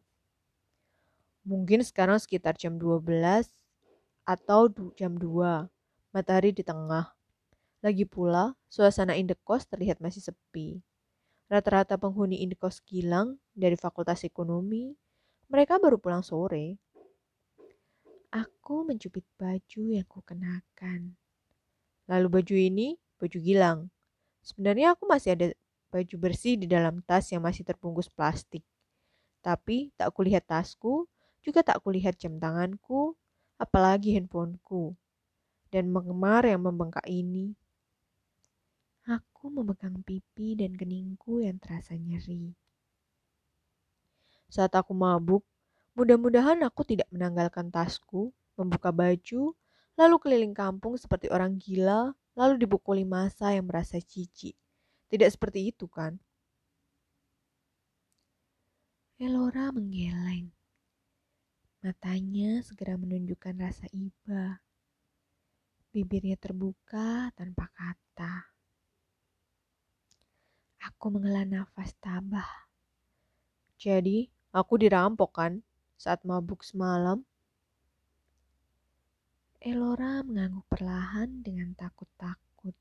Mungkin sekarang sekitar jam 12 atau jam 2, matahari di tengah. Lagi pula, suasana indekos terlihat masih sepi. Rata-rata penghuni indekos Gilang dari Fakultas Ekonomi, mereka baru pulang sore. Aku mencubit baju yang kukenakan. Lalu baju ini, baju Gilang. Sebenarnya aku masih ada baju bersih di dalam tas yang masih terbungkus plastik. Tapi tak kulihat tasku, juga tak kulihat jam tanganku, apalagi handphoneku. Dan mengemar yang membengkak ini. Aku memegang pipi dan keningku yang terasa nyeri. Saat aku mabuk, mudah-mudahan aku tidak menanggalkan tasku, membuka baju, lalu keliling kampung seperti orang gila, lalu dipukuli massa yang merasa jijik. Tidak seperti itu kan? Elora menggeleng. Matanya segera menunjukkan rasa iba. Bibirnya terbuka tanpa kata. Aku menghela nafas tabah. Jadi, aku dirampok kan saat mabuk semalam? Elora mengangguk perlahan dengan takut-takut.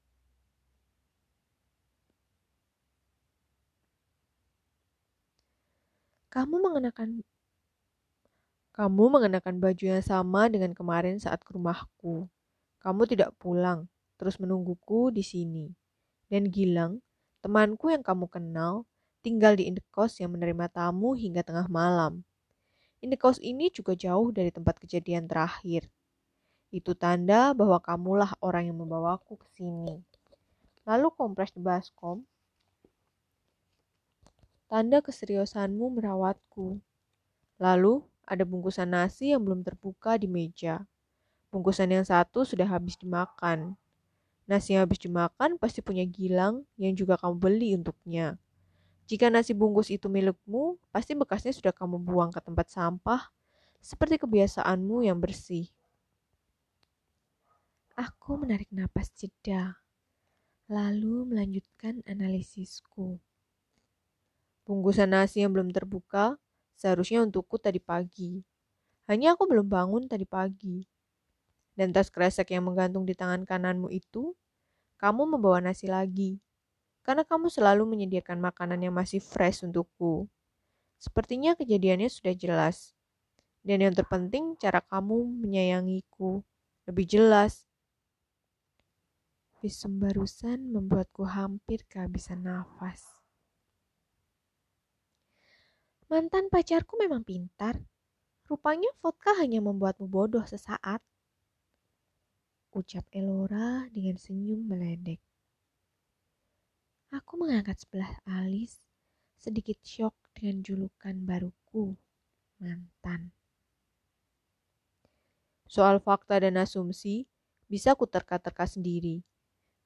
Kamu mengenakan baju yang sama dengan kemarin saat ke rumahku. Kamu tidak pulang, terus menungguku di sini. Dan Gilang, temanku yang kamu kenal tinggal di indekos yang menerima tamu hingga tengah malam. Indekos ini juga jauh dari tempat kejadian terakhir. Itu tanda bahwa kamulah orang yang membawaku ke sini. Lalu kompres di baskom, tanda keseriusanmu merawatku. Lalu ada bungkusan nasi yang belum terbuka di meja. Bungkusan yang satu sudah habis dimakan. Nasi yang habis dimakan pasti punya Gilang yang juga kamu beli untuknya. Jika nasi bungkus itu milikmu, pasti bekasnya sudah kamu buang ke tempat sampah, seperti kebiasaanmu yang bersih. Aku menarik napas jeda, lalu melanjutkan analisisku. Bungkusan nasi yang belum terbuka seharusnya untukku tadi pagi. Hanya aku belum bangun tadi pagi. Dan tas kresek yang menggantung di tangan kananmu itu, kamu membawa nasi lagi. karena kamu selalu menyediakan makanan yang masih fresh untukku. Sepertinya kejadiannya sudah jelas. Dan yang terpenting, cara kamu menyayangiku lebih jelas. Visum barusan membuatku hampir kehabisan nafas. Mantan pacarku memang pintar. Rupanya vodka hanya membuatmu bodoh sesaat. Ucap Elora dengan senyum meledek. Aku mengangkat sebelah alis, sedikit syok dengan julukan baruku, mantan. Soal fakta dan asumsi, bisa ku terka-terka sendiri.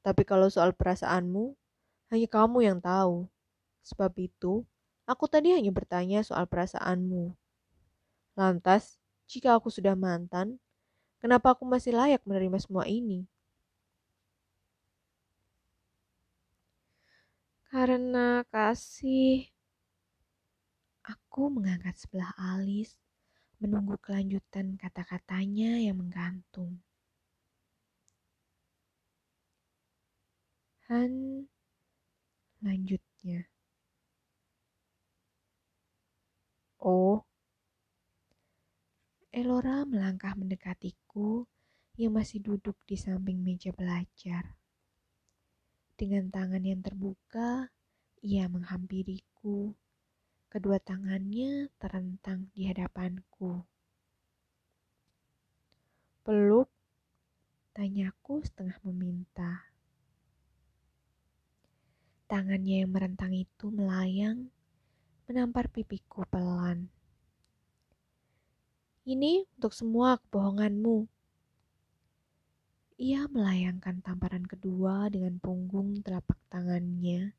Tapi kalau soal perasaanmu, hanya kamu yang tahu. Sebab itu, aku tadi hanya bertanya soal perasaanmu. Lantas, jika aku sudah mantan, kenapa aku masih layak menerima semua ini? Karena kasih. Aku mengangkat sebelah alis, menunggu kelanjutan kata-katanya yang menggantung. Han, lanjutnya. Oh. Elora melangkah mendekatiku yang masih duduk di samping meja belajar. Dengan tangan yang terbuka, ia menghampiriku. Kedua tangannya terentang di hadapanku. Peluk? Tanyaku setengah meminta. Tangannya yang merentang itu melayang, menampar pipiku pelan. Ini untuk semua kebohonganmu. Ia melayangkan tamparan kedua dengan punggung telapak tangannya,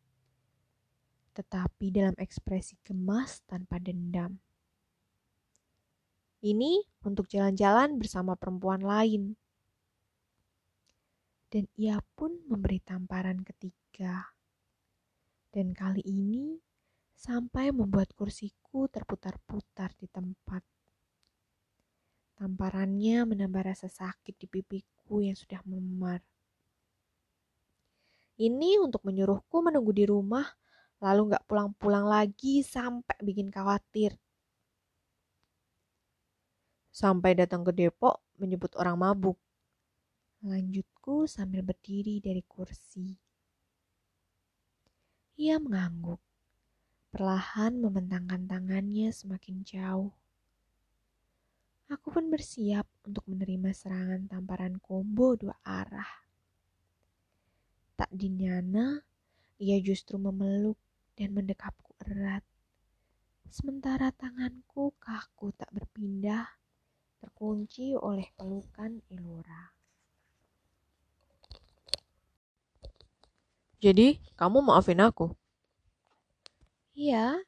tetapi dalam ekspresi gemas tanpa dendam. Ini untuk jalan-jalan bersama perempuan lain. Dan ia pun memberi tamparan ketiga. Dan kali ini sampai membuat kursiku terputar-putar di tempat. Tamparannya menambah rasa sakit di pipiku yang sudah memar. Ini untuk menyuruhku menunggu di rumah, lalu gak pulang-pulang lagi sampai bikin khawatir. Sampai datang ke Depok menyebut orang mabuk. Lanjutku sambil berdiri dari kursi. Ia mengangguk, perlahan membentangkan tangannya semakin jauh. Aku pun bersiap untuk menerima serangan tamparan combo dua arah. Tak dinyana, ia justru memeluk dan mendekapku erat. Sementara tanganku kaku tak berpindah, terkunci oleh pelukan Elora. Jadi, kamu maafin aku? Iya,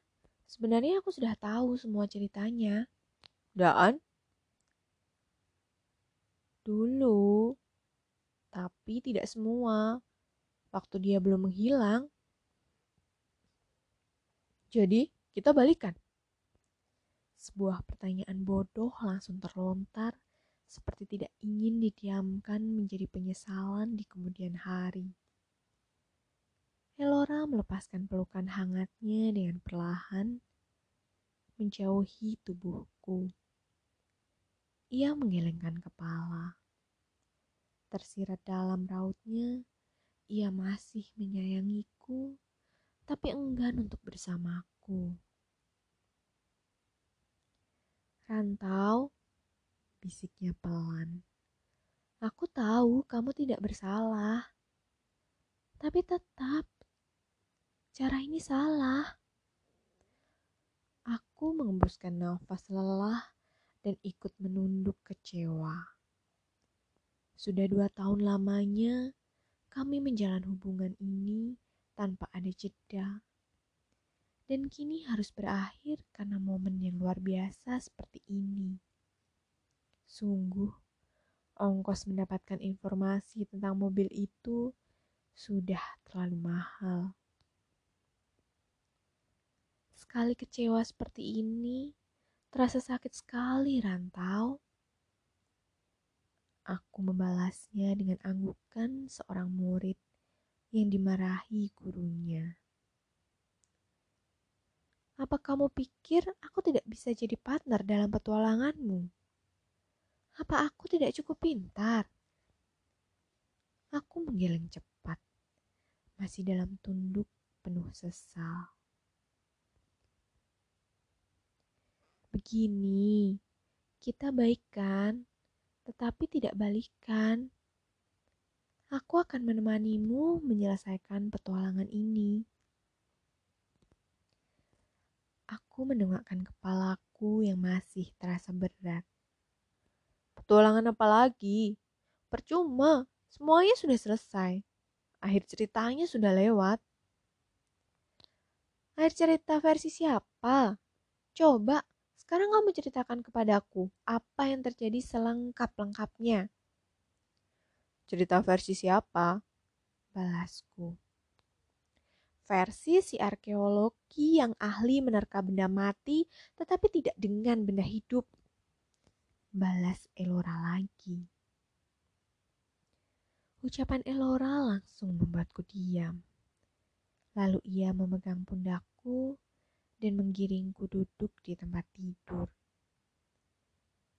sebenarnya aku sudah tahu semua ceritanya. Da'an? Dulu, tapi tidak semua, waktu dia belum menghilang. Jadi, kita balikan? Sebuah pertanyaan bodoh langsung terlontar, seperti tidak ingin didiamkan menjadi penyesalan di kemudian hari. Elora melepaskan pelukan hangatnya dengan perlahan, menjauhi tubuhku. Ia menggelengkan kepala. Tersirat dalam rautnya, ia masih menyayangiku, tapi enggan untuk bersamaku. Rantau, bisiknya pelan. Aku tahu kamu tidak bersalah, tapi tetap, cara ini salah. Aku mengembuskan nafas lelah dan ikut menunduk kecewa. Sudah 2 tahun lamanya, kami menjalani hubungan ini tanpa ada jeda. Dan kini harus berakhir karena momen yang luar biasa seperti ini. Sungguh, ongkos mendapatkan informasi tentang mobil itu sudah terlalu mahal. Sekali kecewa seperti ini, terasa sakit sekali, rantau. Aku membalasnya dengan anggukan seorang murid yang dimarahi gurunya. Apa kamu pikir aku tidak bisa jadi partner dalam petualanganmu? Apa aku tidak cukup pintar? Aku menggeleng cepat, masih dalam tunduk penuh sesal. Begini, kita baikan, tetapi tidak balikan. Aku akan menemanimu menyelesaikan petualangan ini. Aku mendongakkan kepalaku yang masih terasa berat. Petualangan apa lagi? Percuma, semuanya sudah selesai. Akhir ceritanya sudah lewat. Akhir cerita versi siapa? Coba, sekarang kamu ceritakan kepadaku apa yang terjadi selengkap-lengkapnya. Cerita versi siapa? Balasku. Versi si arkeologi yang ahli menerka benda mati tetapi tidak dengan benda hidup. Balas Elora lagi. Ucapan Elora langsung membuatku diam. Lalu ia memegang pundakku dan menggiringku duduk di tempat tidur.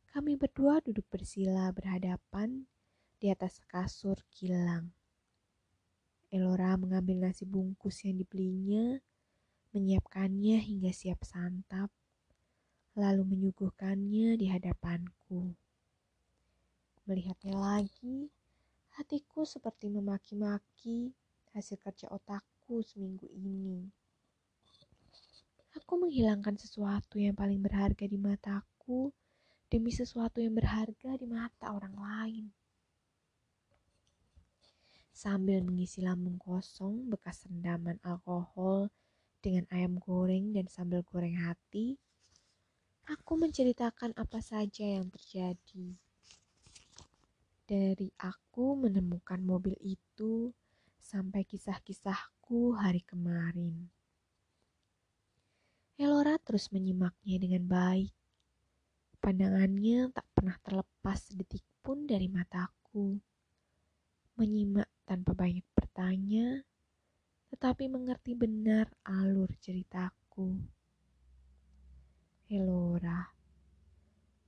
Kami berdua duduk bersila berhadapan di atas kasur Gilang. Elora mengambil nasi bungkus yang dibelinya, menyiapkannya hingga siap santap, lalu menyuguhkannya di hadapanku. Melihatnya lagi, hatiku seperti memaki-maki hasil kerja otakku seminggu ini. Aku menghilangkan sesuatu yang paling berharga di mataku demi sesuatu yang berharga di mata orang lain. Sambil mengisi lambung kosong bekas rendaman alkohol dengan ayam goreng dan sambal goreng hati, aku menceritakan apa saja yang terjadi. Dari aku menemukan mobil itu sampai kisah-kisahku hari kemarin. Elora terus menyimaknya dengan baik. Pandangannya tak pernah terlepas sedetik pun dari mataku. Menyimak tanpa banyak bertanya, tetapi mengerti benar alur ceritaku. Elora,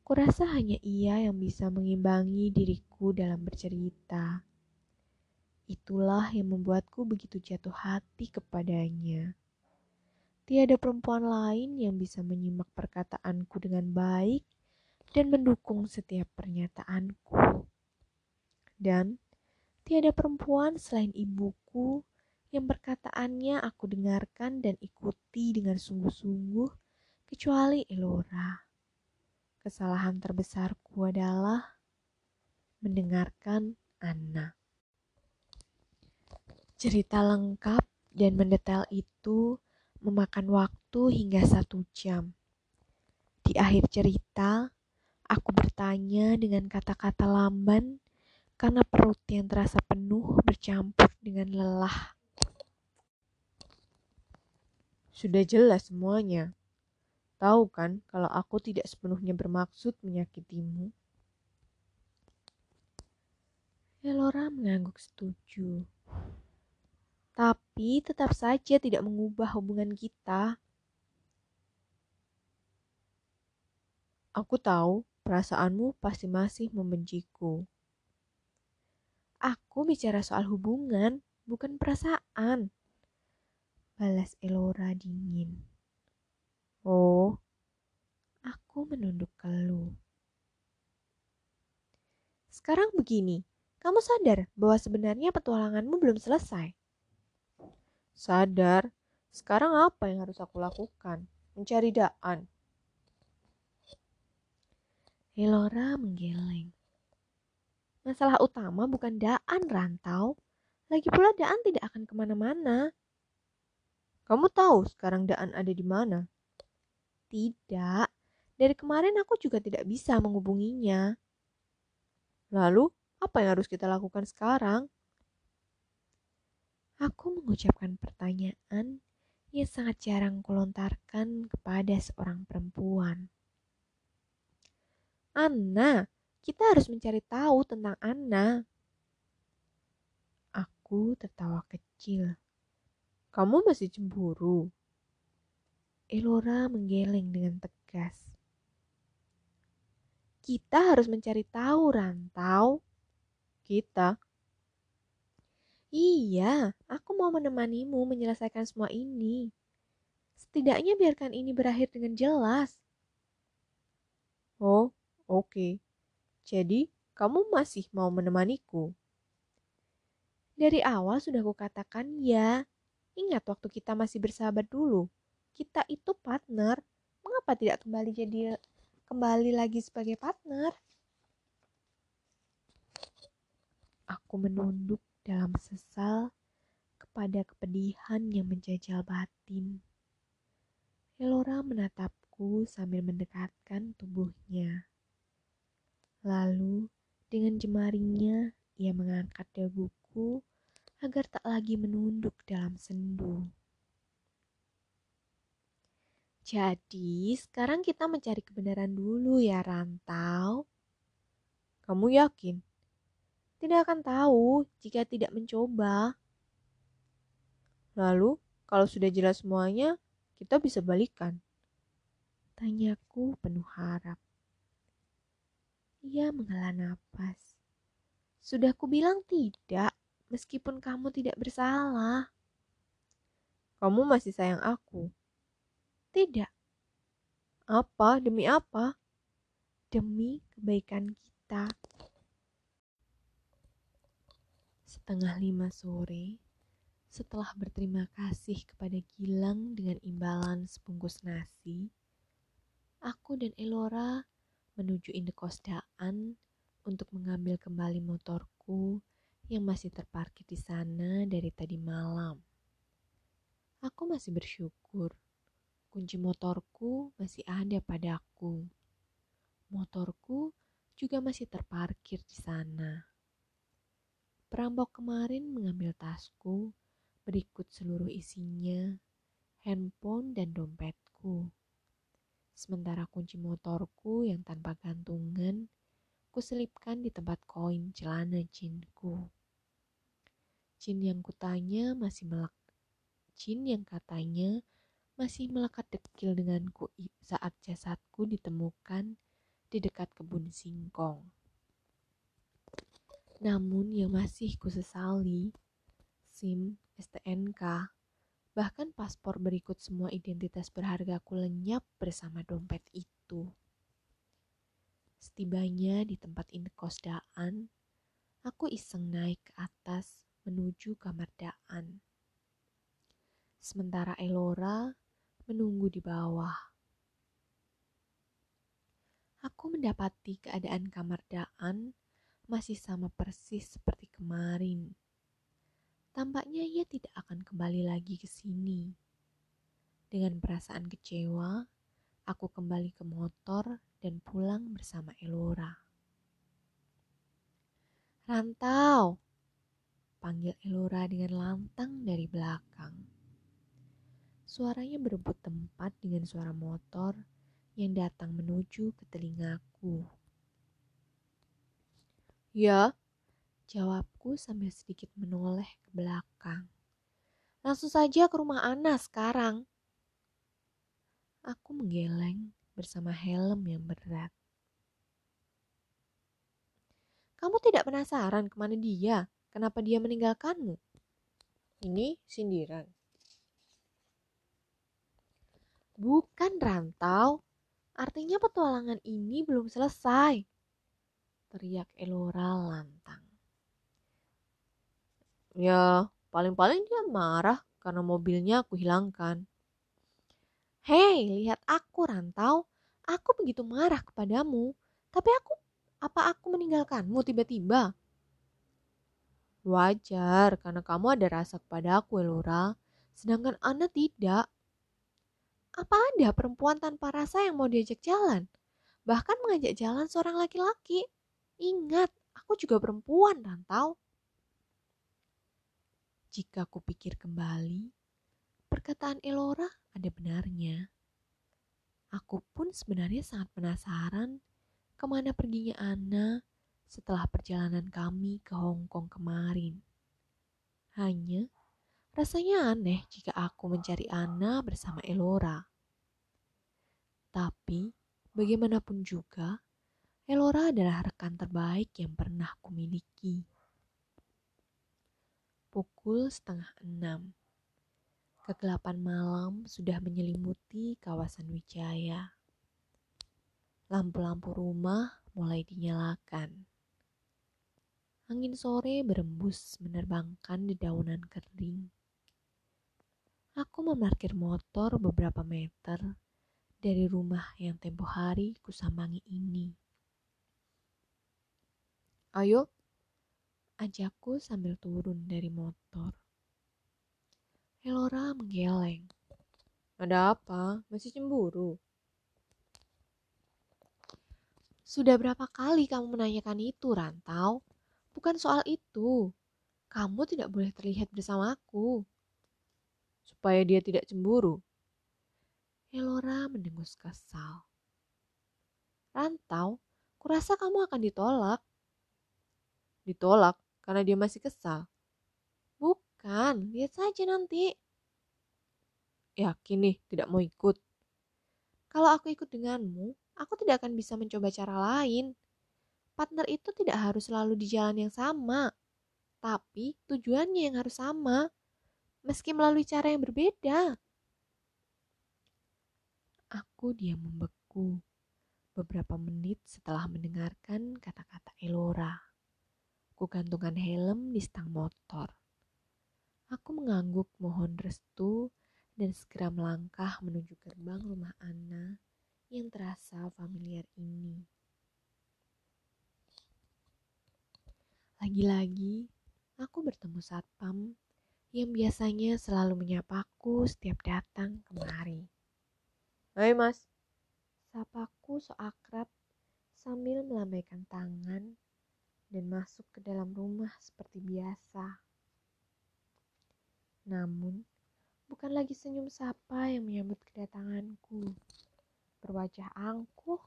kurasa hanya ia yang bisa mengimbangi diriku dalam bercerita. Itulah yang membuatku begitu jatuh hati kepadanya. Tiada perempuan lain yang bisa menyimak perkataanku dengan baik dan mendukung setiap pernyataanku. Dan tiada perempuan selain ibuku yang perkataannya aku dengarkan dan ikuti dengan sungguh-sungguh kecuali Elora. Kesalahan terbesarku adalah mendengarkan anak. Cerita lengkap dan mendetail itu memakan waktu hingga 1 jam. Di akhir cerita, aku bertanya dengan kata-kata lamban karena perut yang terasa penuh bercampur dengan lelah. Sudah jelas semuanya. Tahu kan kalau aku tidak sepenuhnya bermaksud menyakitimu? Elora mengangguk setuju. Tapi tetap saja tidak mengubah hubungan kita. Aku tahu perasaanmu pasti masih membenciku. Aku bicara soal hubungan, bukan perasaan. Balas Elora dingin. Oh, aku menunduk kelu. Sekarang begini, kamu sadar bahwa sebenarnya petualanganmu belum selesai? Sadar. Sekarang apa yang harus aku lakukan? Mencari Da'an. Elora menggeleng. Masalah utama bukan Da'an, rantau. Lagi pula Da'an tidak akan kemana-mana. Kamu tahu sekarang Da'an ada di mana? Tidak. Dari kemarin aku juga tidak bisa menghubunginya. Lalu, apa yang harus kita lakukan sekarang? Aku mengucapkan pertanyaan yang sangat jarang kulontarkan kepada seorang perempuan. Anna. Kita harus mencari tahu tentang Anna. Aku tertawa kecil. kecil. Kamu masih cemburu? Elora menggeleng dengan tegas. Kita harus mencari tahu, Rantau. Kita? Iya, aku mau menemanimu menyelesaikan semua ini. Setidaknya biarkan ini berakhir dengan jelas. Oh, oke. Jadi, kamu masih mau menemaniku? Dari awal sudah kukatakan ya. Ingat waktu kita masih bersahabat dulu. Kita itu partner. Mengapa tidak kembali lagi sebagai partner? Aku menunduk dalam sesal kepada kepedihan yang menjajal batin. Elora menatapku sambil mendekatkan tubuhnya. Lalu dengan jemarinya ia mengangkat daguku agar tak lagi menunduk dalam sendu. Jadi, sekarang kita mencari kebenaran dulu ya, Rantau. Kamu yakin? Tidak akan tahu jika tidak mencoba. Lalu, kalau sudah jelas semuanya, kita bisa balikan. Tanyaku penuh harap. Ia menghela napas. Sudah kubilang tidak, meskipun kamu tidak bersalah. Kamu masih sayang aku. Tidak. Apa? Demi apa? Demi kebaikan kita. 4:30 sore, setelah berterima kasih kepada Gilang dengan imbalan sebungkus nasi, aku dan Elora menuju indekos Da'an untuk mengambil kembali motorku yang masih terparkir di sana dari tadi malam. Aku masih bersyukur. Kunci motorku masih ada padaku. Motorku juga masih terparkir di sana. Perampok kemarin mengambil tasku, berikut seluruh isinya, handphone dan dompetku. Sementara kunci motorku yang tanpa gantungan, kuselipkan di tempat koin celana jinku. Jin yang katanya masih melekat dekil denganku saat jasadku ditemukan di dekat kebun singkong. Namun yang masih kusesali, SIM, STNK, bahkan paspor berikut semua identitas berhargaku lenyap bersama dompet itu. Setibanya di tempat indekos Da'an, aku iseng naik ke atas menuju kamar Da'an. Sementara Elora menunggu di bawah. Aku mendapati keadaan kamar Da'an masih sama persis seperti kemarin. Tampaknya ia tidak akan kembali lagi ke sini. Dengan perasaan kecewa, aku kembali ke motor dan pulang bersama Elora. Rantau, panggil Elora dengan lantang dari belakang. Suaranya berebut tempat dengan suara motor yang datang menuju ke telingaku. Ya, jawabku sambil sedikit menoleh ke belakang. Langsung saja ke rumah Ana sekarang. Aku menggeleng bersama helm yang berat. Kamu tidak penasaran kemana dia? Kenapa dia meninggalkanmu? Ini sindiran. Bukan, Rantau, artinya petualangan ini belum selesai, teriak Elora lantang. Ya, paling-paling dia marah karena mobilnya aku hilangkan. Hei, lihat aku, Rantau, aku begitu marah kepadamu, tapi aku meninggalkanmu tiba-tiba? Wajar, karena kamu ada rasa kepada aku, Elora, sedangkan Ana tidak. Apa ada perempuan tanpa rasa yang mau diajak jalan? Bahkan mengajak jalan seorang laki-laki. Ingat, aku juga perempuan, Rantau. Jika aku pikir kembali, perkataan Elora ada benarnya. Aku pun sebenarnya sangat penasaran kemana perginya Ana setelah perjalanan kami ke Hong Kong kemarin. Hanya Rasanya aneh jika aku mencari Ana bersama Elora. Tapi, bagaimanapun juga, Elora adalah rekan terbaik yang pernah kumiliki. Pukul 5:30. Kegelapan malam sudah menyelimuti kawasan Wijaya. Lampu-lampu rumah mulai dinyalakan. Angin sore berembus menerbangkan dedaunan kering. Aku memarkir motor beberapa meter dari rumah yang tempo hari kusambangi ini. "Ayo," ajakku sambil turun dari motor. Elora menggeleng. "Ada apa? Masih cemburu?" "Sudah berapa kali kamu menanyakan itu, Rantau? Bukan soal itu. Kamu tidak boleh terlihat bersamaku." "Supaya dia tidak cemburu." Elora mendengus kesal. "Rantau, kurasa kamu akan ditolak." "Ditolak karena dia masih kesal." "Kan, lihat saja nanti." "Yakin nih, tidak mau ikut?" "Kalau aku ikut denganmu, aku tidak akan bisa mencoba cara lain. Partner itu tidak harus selalu di jalan yang sama, tapi tujuannya yang harus sama, meski melalui cara yang berbeda." Aku diam membeku beberapa menit setelah mendengarkan kata-kata Elora. Kugantungkan helm di stang motor. Aku mengangguk mohon restu dan segera melangkah menuju gerbang rumah Ana yang terasa familiar ini. Lagi-lagi, aku bertemu satpam yang biasanya selalu menyapaku setiap datang kemari. "Hai mas," sapaku so akrab sambil melambaikan tangan dan masuk ke dalam rumah seperti biasa. Namun, bukan lagi senyum sapa yang menyambut kedatanganku. Berwajah angkuh,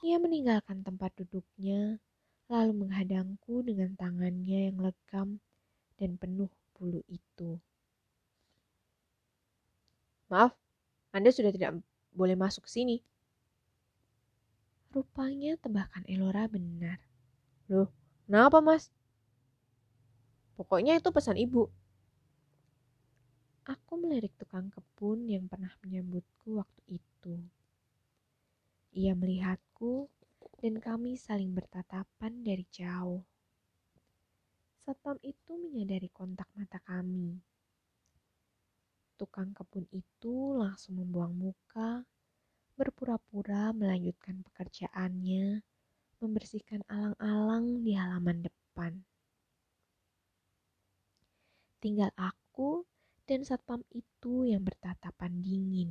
ia meninggalkan tempat duduknya, lalu menghadangku dengan tangannya yang legam dan penuh bulu itu. "Maaf, Anda sudah tidak boleh masuk ke sini." Rupanya tebakan Elora benar. "Loh, kenapa mas?" "Pokoknya itu pesan ibu." Aku melirik tukang kebun yang pernah menyambutku waktu itu. Ia melihatku dan kami saling bertatapan dari jauh. Satpam itu menyadari kontak mata kami. Tukang kebun itu langsung membuang muka, berpura-pura melanjutkan pekerjaannya, membersihkan alang-alang di halaman depan. Tinggal aku dan satpam itu yang bertatapan dingin.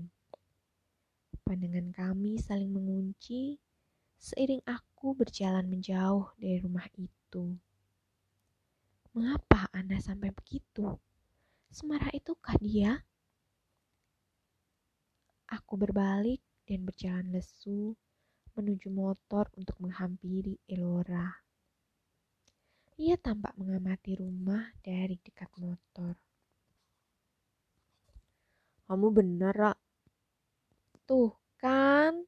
Pandangan kami saling mengunci seiring aku berjalan menjauh dari rumah itu. Mengapa Ana sampai begitu? Semarah itukah dia? Aku berbalik dan berjalan lesu menuju motor untuk menghampiri Elora. Ia tampak mengamati rumah dari dekat motor. "Kamu benar, Ra." "Tuh kan."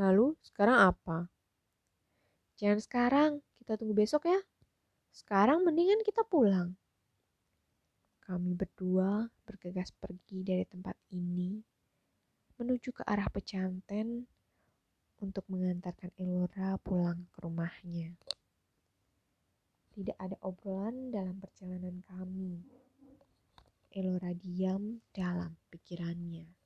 "Lalu sekarang apa?" "Jangan sekarang, kita tunggu besok ya. Sekarang mendingan kita pulang." Kami berdua bergegas pergi dari tempat ini, menuju ke arah pecanten untuk mengantarkan Elora pulang ke rumahnya. Tidak ada obrolan dalam perjalanan kami. Elora diam dalam pikirannya.